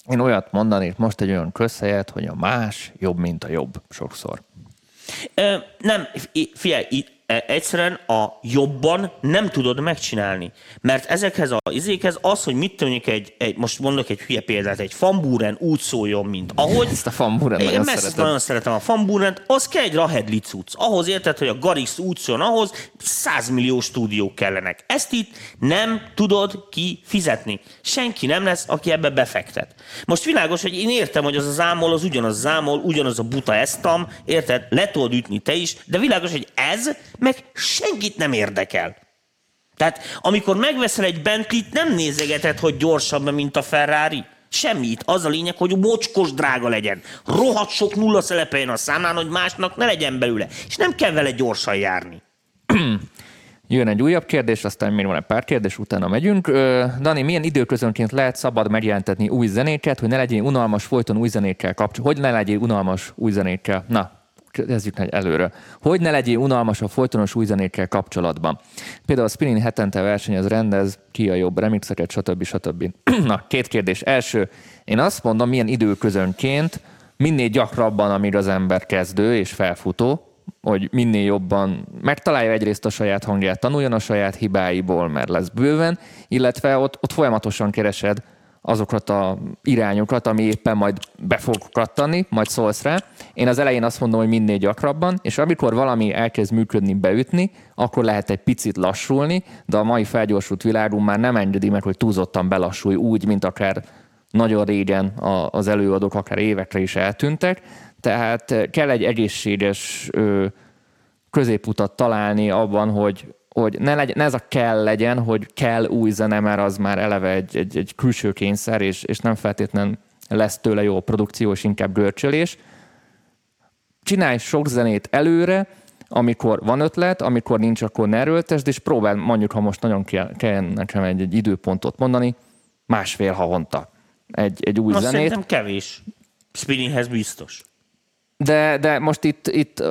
Én olyat mondanék most egy olyan közhelyet, hogy a más jobb, mint a jobb sokszor. Ö, nem, figyelj, egyszerűen a jobban nem tudod megcsinálni. Mert ezekhez a izékhez az, hogy mit tűnik egy, egy, most mondok egy hülye példát, egy fanbúren úgy szóljon, mint ahogy. Ezt a fanbúren nagyon szeretem. Messze nagyon szeretem a fanbúrent, az kell egy rahedli cucc. Ahhoz érted, hogy a Garix úgy szóljon, ahhoz száz millió stúdiók kellenek. Ezt itt nem tudod kifizetni. Senki nem lesz, aki ebbe befektet. Most világos, hogy én értem, hogy az a zámol, az ugyanaz zámol, ugyanaz a buta esztam, érted, le tudod ütni te is, de világos, hogy ez meg senkit nem érdekel. Tehát amikor megveszel egy Bentleyt, nem nézegeted, hogy gyorsabb, mint a Ferrari. Semmit. Az a lényeg, hogy mocskos drága legyen. Rohadt sok nulla szerepeljen a számán, hogy másnak ne legyen belőle. És nem kell vele gyorsan járni. Jön egy újabb kérdés, aztán még van egy pár kérdés, utána megyünk. Dani, milyen időközönként lehet szabad megjelentetni új zenéket, hogy ne legyél unalmas folyton új zenékkel kapcsolatban? Hogy ne legyél unalmas új zenékkel? Na. Kezdjük meg előre. Hogy ne legyél unalmas a folytonos új zenékkel kapcsolatban? Például a Spinin hetente versenyez, rendez, ki a jobb remixeket, stb. stb. Na, két kérdés. Első, én azt mondom, milyen időközönként, minél gyakrabban, amíg az ember kezdő és felfutó, hogy minél jobban megtalálja egyrészt a saját hangját, tanuljon a saját hibáiból, mert lesz bőven, illetve ott, ott folyamatosan keresed azokat a irányokat, ami éppen majd be fog kattani, majd szólsz rá. Én az elején azt mondom, hogy minél gyakrabban, és amikor valami elkezd működni, beütni, akkor lehet egy picit lassulni, de a mai felgyorsult világunk már nem engedi meg, hogy túlzottan belassulj úgy, mint akár nagyon régen az előadók, akár évekre is eltűntek. Tehát kell egy egészséges középutat találni abban, hogy hogy ne, legyen, ne ez a kell legyen, hogy kell új zene, mert az már eleve egy, egy, egy külső kényszer, és, és nem feltétlen lesz tőle jó produkció, és inkább görcsölés. Csinálj sok zenét előre, amikor van ötlet, amikor nincs, akkor ne erőltesd, és próbál, mondjuk, ha most nagyon kell, kell nekem egy, egy időpontot mondani, másfél havonta egy, egy új azt zenét. Azt szerintem kevés. Spinninghez biztos. De, de most itt, itt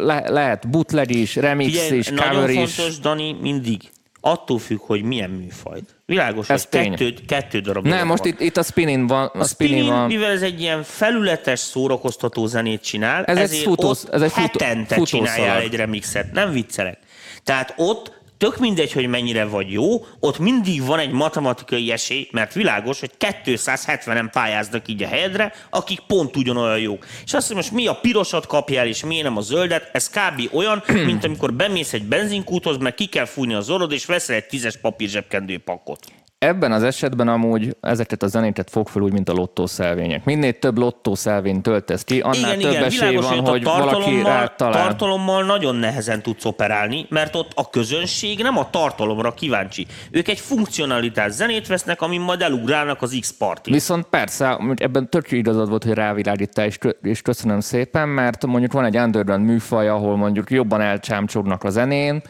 le, lehet bootleg is, remix Figyelj, is, cover is. Nagyon fontos, Dani, mindig. Attól függ, hogy milyen műfajt. Világos, ez hogy kettő, kettő darab. Nem, most itt, itt a spinin van. A, a spinin, van. Mivel ez egy ilyen felületes szórakoztató zenét csinál, ez ezért egy futós, ott ez egy futó, hetente futó csináljál szalag. Egy remixet. Nem viccelek. Tehát ott tök mindegy, hogy mennyire vagy jó, ott mindig van egy matematikai esély, mert világos, hogy kétszázhetvenen pályáznak így a helyedre, akik pont ugyanolyan jók. És azt mondja, most mi a pirosat kapjál, és miért nem a zöldet, ez kb. Olyan, mint amikor bemész egy benzinkúthoz, mert ki kell fújni az orrod, és veszel egy tízes papír zsebkendőpakot. Ebben az esetben amúgy ezeket a zenéket fog fel úgy, mint a lottószelvények. Minél több lottószelvényt töltesz ki, annál igen, több igen, esély van, hogy, hogy valaki rátalál. Tartalommal nagyon nehezen tudsz operálni, mert ott a közönség nem a tartalomra kíváncsi. Ők egy funkcionalitás zenét vesznek, amin majd elugrálnak az X-partit. Viszont persze, ebben tök igazad volt, hogy rávilágíttál, és köszönöm szépen, mert mondjuk van egy underground műfaj, ahol mondjuk jobban elcsámcsognak a zenén,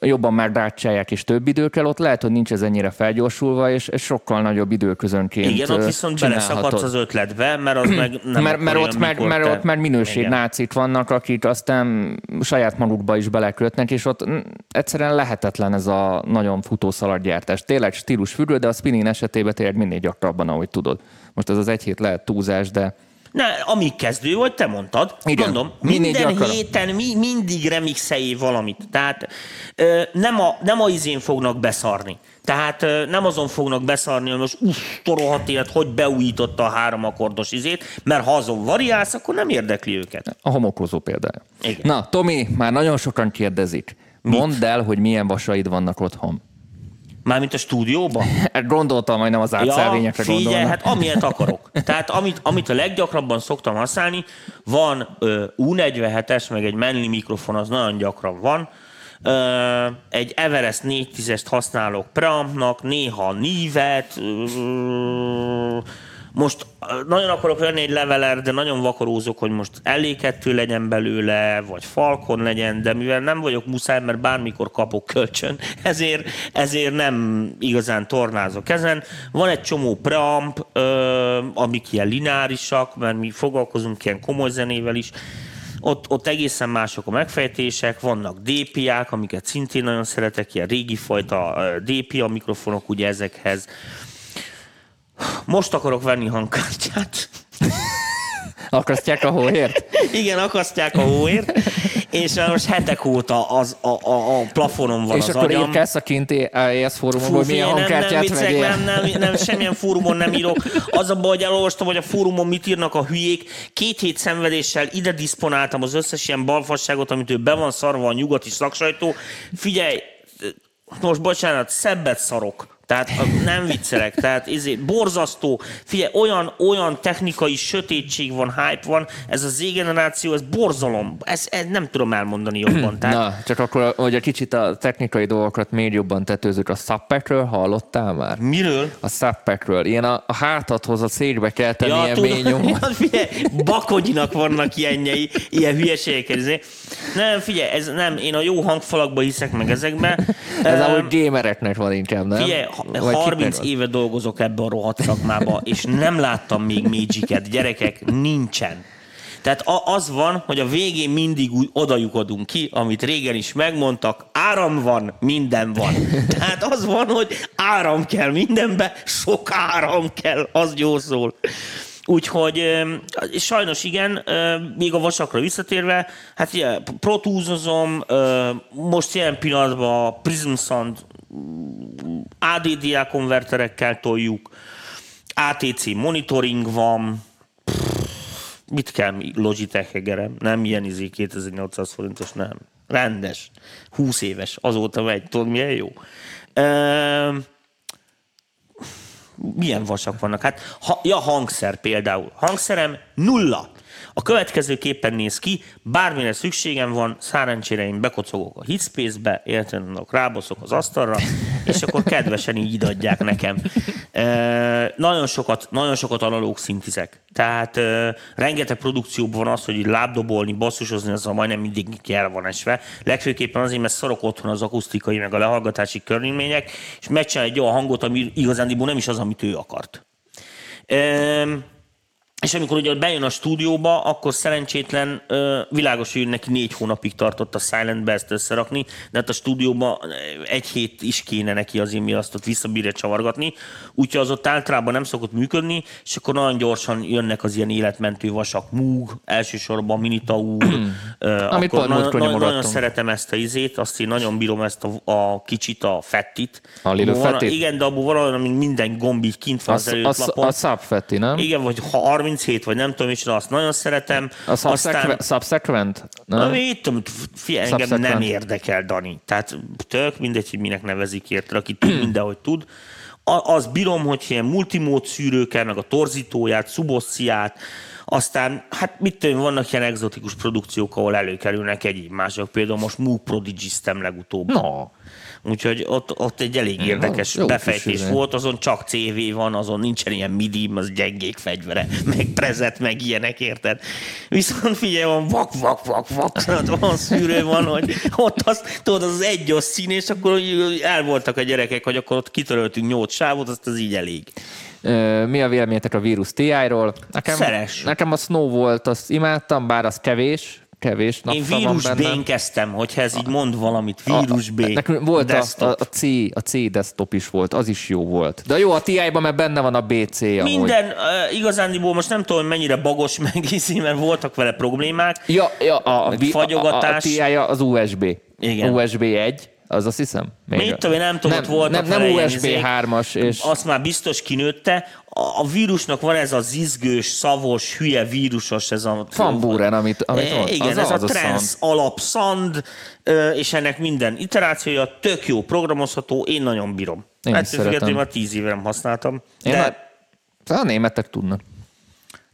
jobban már dátcsáják és több idő kell, ott lehet, hogy nincs ez ennyire felgyorsulva, és, és sokkal nagyobb időközönként igen, ott viszont beleszakadsz az ötletbe, mert az meg nem mert, mert, olyan, ott, mert, mert te... ott már minőségnácik vannak, akik aztán saját magukba is belekötnek, és ott egyszerűen lehetetlen ez a nagyon futószaladgyártás. Tényleg stílusfüggő, de a spinning esetében tényleg mindig gyakrabban, ahogy tudod. Most ez az egy hét lehet túlzás, de na, amíg kezdő vagy, te mondtad. Igen. Mondom, minden mindig héten mi, mindig remixeljé valamit. Tehát ö, nem, a, nem a izén fognak beszarni. Tehát ö, nem azon fognak beszarni, hogy most uff, torohat élet, hogy beújította a három akkordos izét, mert ha azon variálsz, akkor nem érdekli őket. A homokozó például. Igen. Na, Tomi, már nagyon sokan kérdezik. Mit? Mondd el, hogy milyen vasaid vannak otthon. Mármint a stúdióban? Gondoltam, majdnem az átszelvényekre ja, gondolnak. Figyelj, hát amilyet akarok. Tehát amit, amit a leggyakrabban szoktam használni, van ö, U negyvenhetes, meg egy Manly mikrofon, az nagyon gyakran van. Ö, egy Everest négyszáztízest használok preampnak, néha Nivet. Ö, most nagyon akarok venni egy leveler, de nagyon vakarózok, hogy most el é kettő legyen belőle, vagy Falcon legyen, de mivel nem vagyok muszáj, mert bármikor kapok kölcsön, ezért, ezért nem igazán tornázok ezen. Van egy csomó preamp, amik ilyen lineárisak, mert mi foglalkozunk ilyen komoly zenével is, Ott, ott egészen mások a megfejtések, vannak dé pé á-k, amiket szintén nagyon szeretek, ilyen régi fajta dé pé á mikrofonok ugye ezekhez. Most akarok venni hangkártyát. Akasztják a hóért? Igen, akasztják a hóért. És most hetek óta az, a, a, a plafonon van és az agyam. És akkor írkálsz a kinti á e es fórumon, hogy milyen hangkártyát vegyél? Nem, nem, nem, nem, semmilyen fórumon nem írok. Az abban, hogy elolvastam, hogy a fórumon mit írnak a hülyék. Két hét szenvedéssel ide diszponáltam az összes ilyen balfasságot, amitől be van szarva a nyugati szaksajtó. Figyelj, most bocsánat, szebbet szarok. Tehát nem viccelek, tehát ezért borzasztó, figyelj, olyan, olyan technikai sötétség van, hype van, ez a Z-generáció, ez borzalom, ez, ez nem tudom elmondani jobban. Tehát... Na, csak akkor, hogy egy kicsit a technikai dolgokat még jobban tetőzök, a subpackről hallottál már? Miről? A subpackről, ilyen a, a hátadhoz a székbe kell tenni, ja, ilyen mély nyomot. Ja, figyelj, Bakonyinak vannak ilyenjei, ilyen hülyeségek. Nem, figyelj, ez nem, én a jó hangfalakba hiszek meg ezekben. Ez um, ahogy gamereknek van inkább, nem? Figyelj, harminc éve dolgozok ebben a rohadt szakmában, és nem láttam még Magic-et, gyerekek, nincsen. Tehát az van, hogy a végén mindig úgy odajukadunk ki, amit régen is megmondtak, áram van, minden van. Tehát az van, hogy áram kell mindenbe, sok áram kell, az jól szól. Úgyhogy sajnos igen, még a vasakra visszatérve, hát ilyen protúzozom, most ilyen pillanatban a Prism Sound á dé dé á konverterekkel toljuk, á té cé monitoring van, pff, mit kell Logitech-egerem, nem ilyen izé kétezer-nyolcszáz forintos, nem. Rendes, húsz éves, azóta megy, tudod milyen jó. Ehm, milyen vasak vannak? Hát, ha, ja, hangszer például. Hangszerem nulla. A következőképpen néz ki, bármire szükségem van, szerencsére én bekocogok a Hitspace-be, értenek, rábaszok az asztalra, és akkor kedvesen így adják nekem. E, nagyon sokat, nagyon sokat analóg szintizek. Tehát e, rengeteg produkcióban van az, hogy így lábdobolni, basszusozni, azzal majdnem mindig el van esve. Legfőképpen azért, mert szarok otthon az akusztikai, meg a lehallgatási körülmények, és megcsinál egy olyan hangot, ami igazándiból nem is az, amit ő akart. E, És amikor ugye bejön a stúdióba, akkor szerencsétlen, világos, hogy neki négy hónapig tartott a Silent Burst összerakni, de hát a stúdióba egy hét is kéne neki azért, mi azt ott visszabírja csavargatni, úgyhogy az ott általában nem szokott működni, és akkor nagyon gyorsan jönnek az ilyen életmentő vasak, Moog, elsősorban Minitaur, amit pont múltkor nyomogattunk. Nagyon szeretem ezt a izét, azt én nagyon bírom ezt a, a kicsit, a Fettit. A Lilo Fettit? Igen, de abból valahol minden gomb így kint van az előtlapon. A Sub Fetti, nem? Igen, vagy harminchét, vagy nem tudom, és azt nagyon szeretem. A Subsequent? Subsequent? Na, én tudom, engem nem érdekel, Dani. Tehát tök mindegy, hogy minek nevezik érte, aki tud, mindenhogy tud. A, az bírom, hogy ilyen multimód szűrőkkel, meg a torzítóját, szubossziát, aztán, hát mit tudom, vannak ilyen egzotikus produkciók, ahol előkerülnek egyéb mások. Például most Moog Prodigy-ztem legutóbb. No. Úgyhogy ott, ott egy elég érdekes ja, befejtés volt, azon csak cé vé van, azon nincsen ilyen midi, az gyengék fegyvere, meg prezet, meg ilyenek, érted? Viszont figyelj, van vak, vak, vak, vak, van szűrő, van, hogy ott az, tudod, az egy az szín, és akkor el voltak a gyerekek, hogy akkor ott kitöröltünk nyolc sávot, azt az így elég. Mi a véleményetek a Virus té í-ról? Nekem, nekem a Snow volt, azt imádtam, bár az kevés, kevés napsza van benne. Én Vírus B-n kezdtem, hogyha ez így mond valamit. Vírus B. Nekünk volt a, a, C, a C desktop is volt, az is jó volt. De jó, a té í-ban már benne van a bé cé. Minden, uh, igazándiból most nem tudom, mennyire bagos meg iszi, mert voltak vele problémák. Ja, ja a, a, a, a té í-ja az u es bé. Igen. u es bé egy. Az azt hiszem. Mit tudom, én nem tudom, ott voltak. Nem, nem u es bé hármas. És... Azt már biztos kinőtte. A, a vírusnak van ez a zizgős, szavos, hülye vírusos, ez a... Fambúren, amit, amit volt. Igen, az ez az a, a trans alap szand, és ennek minden iterációja tök jó, programozható, én nagyon bírom. Én hát függetlenül már tíz éve nem használtam. Én de... már... A németek tudnak.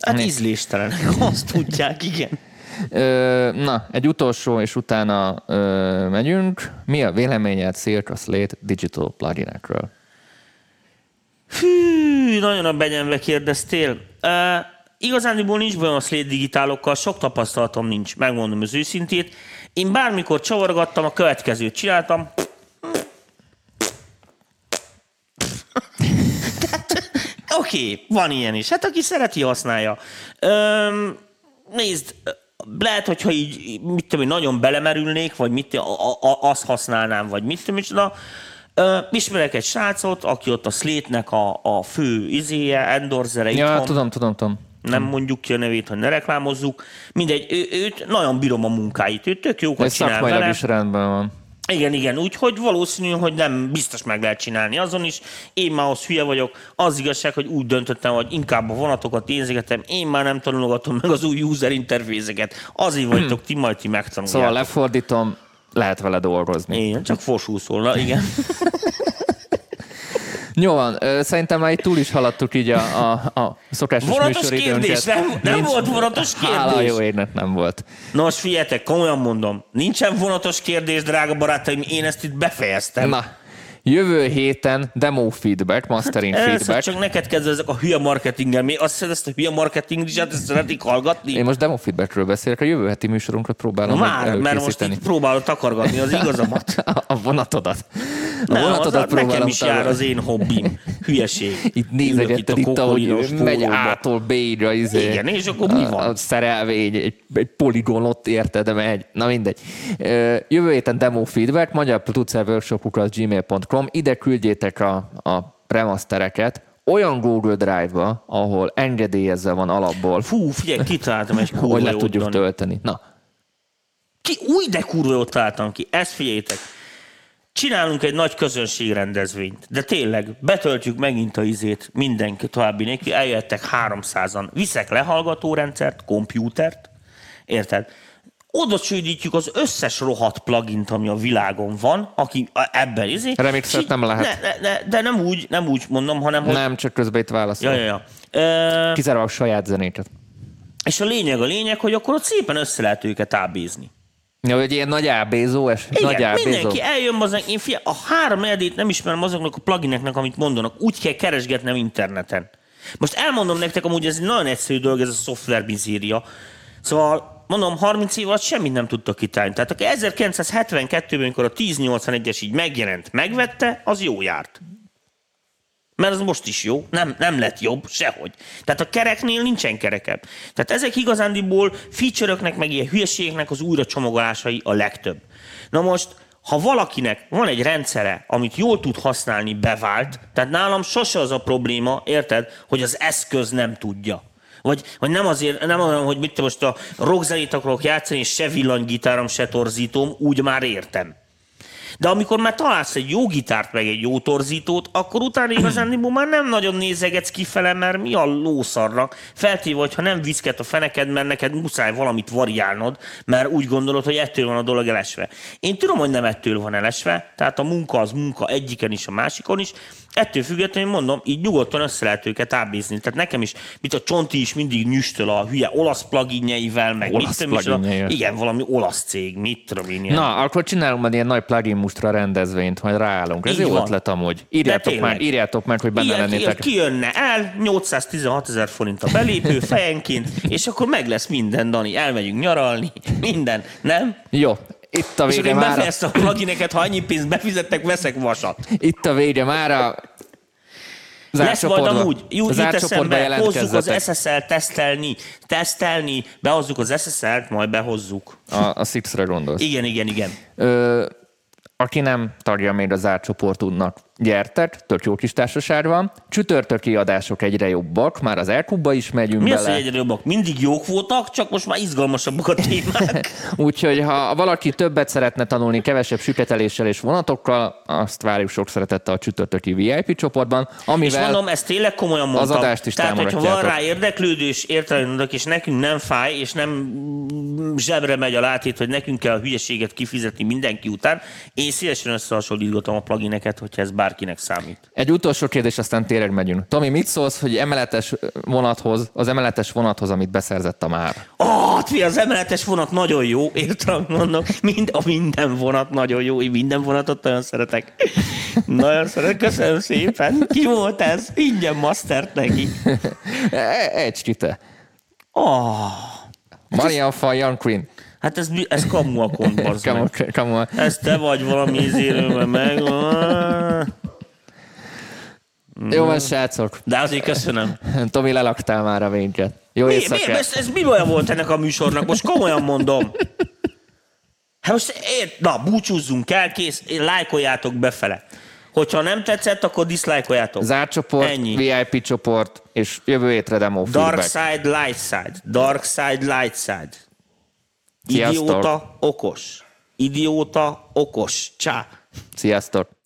Hát Ném... ízléstelenek, azt tudják, igen. Na, egy utolsó, és utána ö, megyünk. Mi a véleményed Circa Slate digital pluginekről? Hű, nagyon a benyembe kérdeztél. Uh, igazániból nincs bajom a Slate digitálokkal, sok tapasztalatom nincs, megmondom az őszintét. Én bármikor csavargattam, a következőt csináltam. Oké, okay, van ilyen is. Hát aki szereti, használja. Um, nézd, lehet, hogyha így, mit tudom, nagyon belemerülnék, vagy mit, a, a, azt használnám, vagy mit tudom, micsoda. Ismerek egy srácot, aki ott a Slate-nek a, a fő izéje, endorzere. Ja, itthon. tudom, tudom, tudom. Nem mondjuk ki a nevét, hogy ne reklámozzuk. Mindegy, ő, őt nagyon bírom a munkáit, ő tök jókat ez csinál vele. Is rendben van. Igen, igen, úgyhogy valószínű, hogy nem biztos meg lehet csinálni azon is. Én már az hülye vagyok. Az igazság, hogy úgy döntöttem, hogy inkább a vonatokat nézegetem, én már nem tanulgatom meg az új user interfészeket. Azért vagytok, hmm. ti majd ti megtanuljátok. Szóval lefordítom, lehet vele dolgozni. Igen, csak fosúszolna, igen. Jó van, szerintem már túl is haladtuk így a, a, a szokásos vonatos kérdés, nem, nem nincs, volt vonatos kérdés. Hála jó égnek nem volt. Nos, figyeljetek, komolyan mondom, nincsen vonatos kérdés, drága barátaim, én ezt itt befejeztem. Na, jövő héten demo feedback, mastering hát, feedback. Csak neked kezdve ezek a hülye marketinggel. Mi azt hiszed, ezt a hülye marketingrizsát ezt szeretik hallgatni? Én most demo feedbackről beszélek, a jövő heti műsorunkra próbálom már, előkészíteni. Már, mert most itt próbálod takargatni az igazamat. A vonatodat. A nem, az az nekem is jár az én hobbim. Hülyeség. Itt nézegetted itt, ahogy megy A-tól B-ra. Izé. Igen, és akkor mi van? A szerelvény, egy, egy poligon ott érted, de megy. Na mindegy. Jövő héten demo feedback, magyar producer workshopukra gmail pont com. Ide küldjétek a, a premastereket olyan Google Drive-ba, ahol engedélyezve van alapból. Fú, figyelj, kitaláltam egy kurva hogy le tudjuk oldani. Tölteni. Na. Ki, új, de kurva jót találtam ki. Ezt figyeljétek. Csinálunk egy nagy közönségrendezvényt, de tényleg betöltjük megint a izét mindenki további nélkül, eljöttek háromszázan. Viszek lehallgatórendszert, kompjútert, érted? Oda csődítjük az összes rohadt plugint, ami a világon van, aki ebben izé. Remixet nem lehet. Ne, ne, de nem úgy, nem úgy mondom, hanem... Hogy... Nem, csak közben itt válaszol. Ja, ja, ja. E... Kizárólag saját zenéket. És a lényeg a lényeg, hogy akkor ott szépen össze lehet őket ábézni. Ja, hogy ilyen nagy ábézó eset. Igen, nagy ábézó. Mindenki eljön hozzánk. Én fia, a három edét nem ismerem azoknak a plugineknek, amit mondanak. Úgy kell keresgetnem interneten. Most elmondom nektek, amúgy ez nagyon egyszerű dolog, ez a szoftvermizéria. Szóval mondom, harminc év alatt semmit nem tudtak kitálni. Tehát aki ezerkilencszázhetvenkettőben, amikor a ezernyolcvanegyes így megjelent, megvette, az jó járt. Mert az most is jó, nem, nem lett jobb, sehogy. Tehát a kereknél nincsen kerekebb. Tehát ezek igazándiból feature-öknek, meg ilyen hülyeségeknek az újra csomagolásai a legtöbb. Na most, ha valakinek van egy rendszere, amit jól tud használni, bevált, tehát nálam sose az a probléma, érted, hogy az eszköz nem tudja. Vagy, vagy nem azért, nem olyan, hogy mit te most a rockzenét akarok játszani, és se villanygitárom, se torzítóm, úgy már értem. De amikor már találsz egy jó gitárt, meg egy jó torzítót, akkor utána igazán már nem nagyon nézegetsz kifele, mert mi a lószarnak. Feltéve, hogy ha nem viszket a feneked, mert neked muszáj valamit variálnod, mert úgy gondolod, hogy ettől van a dolog elesve. Én tudom, hogy nem ettől van elesve, tehát a munka az munka egyiken is, a másikon is. Ettől függetlenül mondom, így nyugodtan össze lehet őket ábézni. Tehát nekem is, mint a Csonti is mindig nyüstöl a hülye olasz pluginjeivel, meg olasz mit tudom is. Igen, valami olasz cég, mit tudom én. Ilyen. Na, akkor csinálunk már ilyen nagy plugin mustra rendezvényt, majd ráállunk. Ez így jó van. Ötlet amúgy. Írjátok már, írjátok meg, hogy benne ilyen, lennétek. Ki jönne el, nyolcszáztizenhat ezer forint a belépő fejenként, és akkor meg lesz minden, Dani. Elmegyünk nyaralni, minden, nem? Jó. Itt a vége mára. És én befejeztem a plugineket, ha annyi pénzt befizettek, veszek vasat. Itt a vége mára. Lesz majd amúgy, jut eszembe, hozzuk az es es el tesztelni, tesztelni, behozzuk az es es el-t, majd behozzuk. A, a Six-re gondolsz. Igen, igen, igen. Ö, aki nem tagja még az árcsoportunknak, gyertek, tök jó kis társaság van. Csütörtöki adások egyre jobbak, már az elkubba is megyünk Mi bele. Mi az, hogy egyre jobbak? Mindig jók voltak, csak most már izgalmasabbak a témák. Úgyhogy ha valaki többet szeretne tanulni, kevesebb süketeléssel és vonatokkal, azt várjuk sok szeretettel a csütörtöki vé i pé csoportban, amivel és mondom, ezt tényleg komolyan mondtam. Az adást is tehát, hogyha van rá érdeklődés, értelműnök, és nekünk nem fáj, és nem zsebre megy a látét, hogy nekünk kell a hülyeséget kifizetni mindenki után, én szívesen összehasonlítgatom a plugineket, hogyha ez bárkinek számít. Egy utolsó kérdés, aztán tényleg megyünk. Tomi, mit szólsz, hogy emeletes vonathoz, az emeletes vonathoz, amit beszerzett a már? Ó, oh, mi az emeletes vonat nagyon jó, értem, mondom. Mind, a minden vonat nagyon jó, én minden vonatot nagyon szeretek. Nagyon szeretek, köszönöm szépen. Ki volt ez? Ingyen masztert neki. Egy te. Oh. Marian Fan Young Queen. Hát ez, ez kamu a kontbarz meg. Kamu a... Ez te vagy valami ízérőben meg. Jó van, srácok. De azért köszönöm. Tomi, lelaktál már a vénket. Jó mi, éjszakát. Mi, ez, ez mi olyan volt ennek a műsornak? Most komolyan mondom. Hát most ért, na, búcsúzzunk el, kész, lájkoljátok befele. Hogyha nem tetszett, akkor diszlájkoljátok. Zárt csoport, ennyi. vé i pé csoport, és jövő hétre demo feedback. Dark side, light side. Dark side, light side. Sziasztok. Idióta, okos. Idióta, okos. Csá. Sziasztok.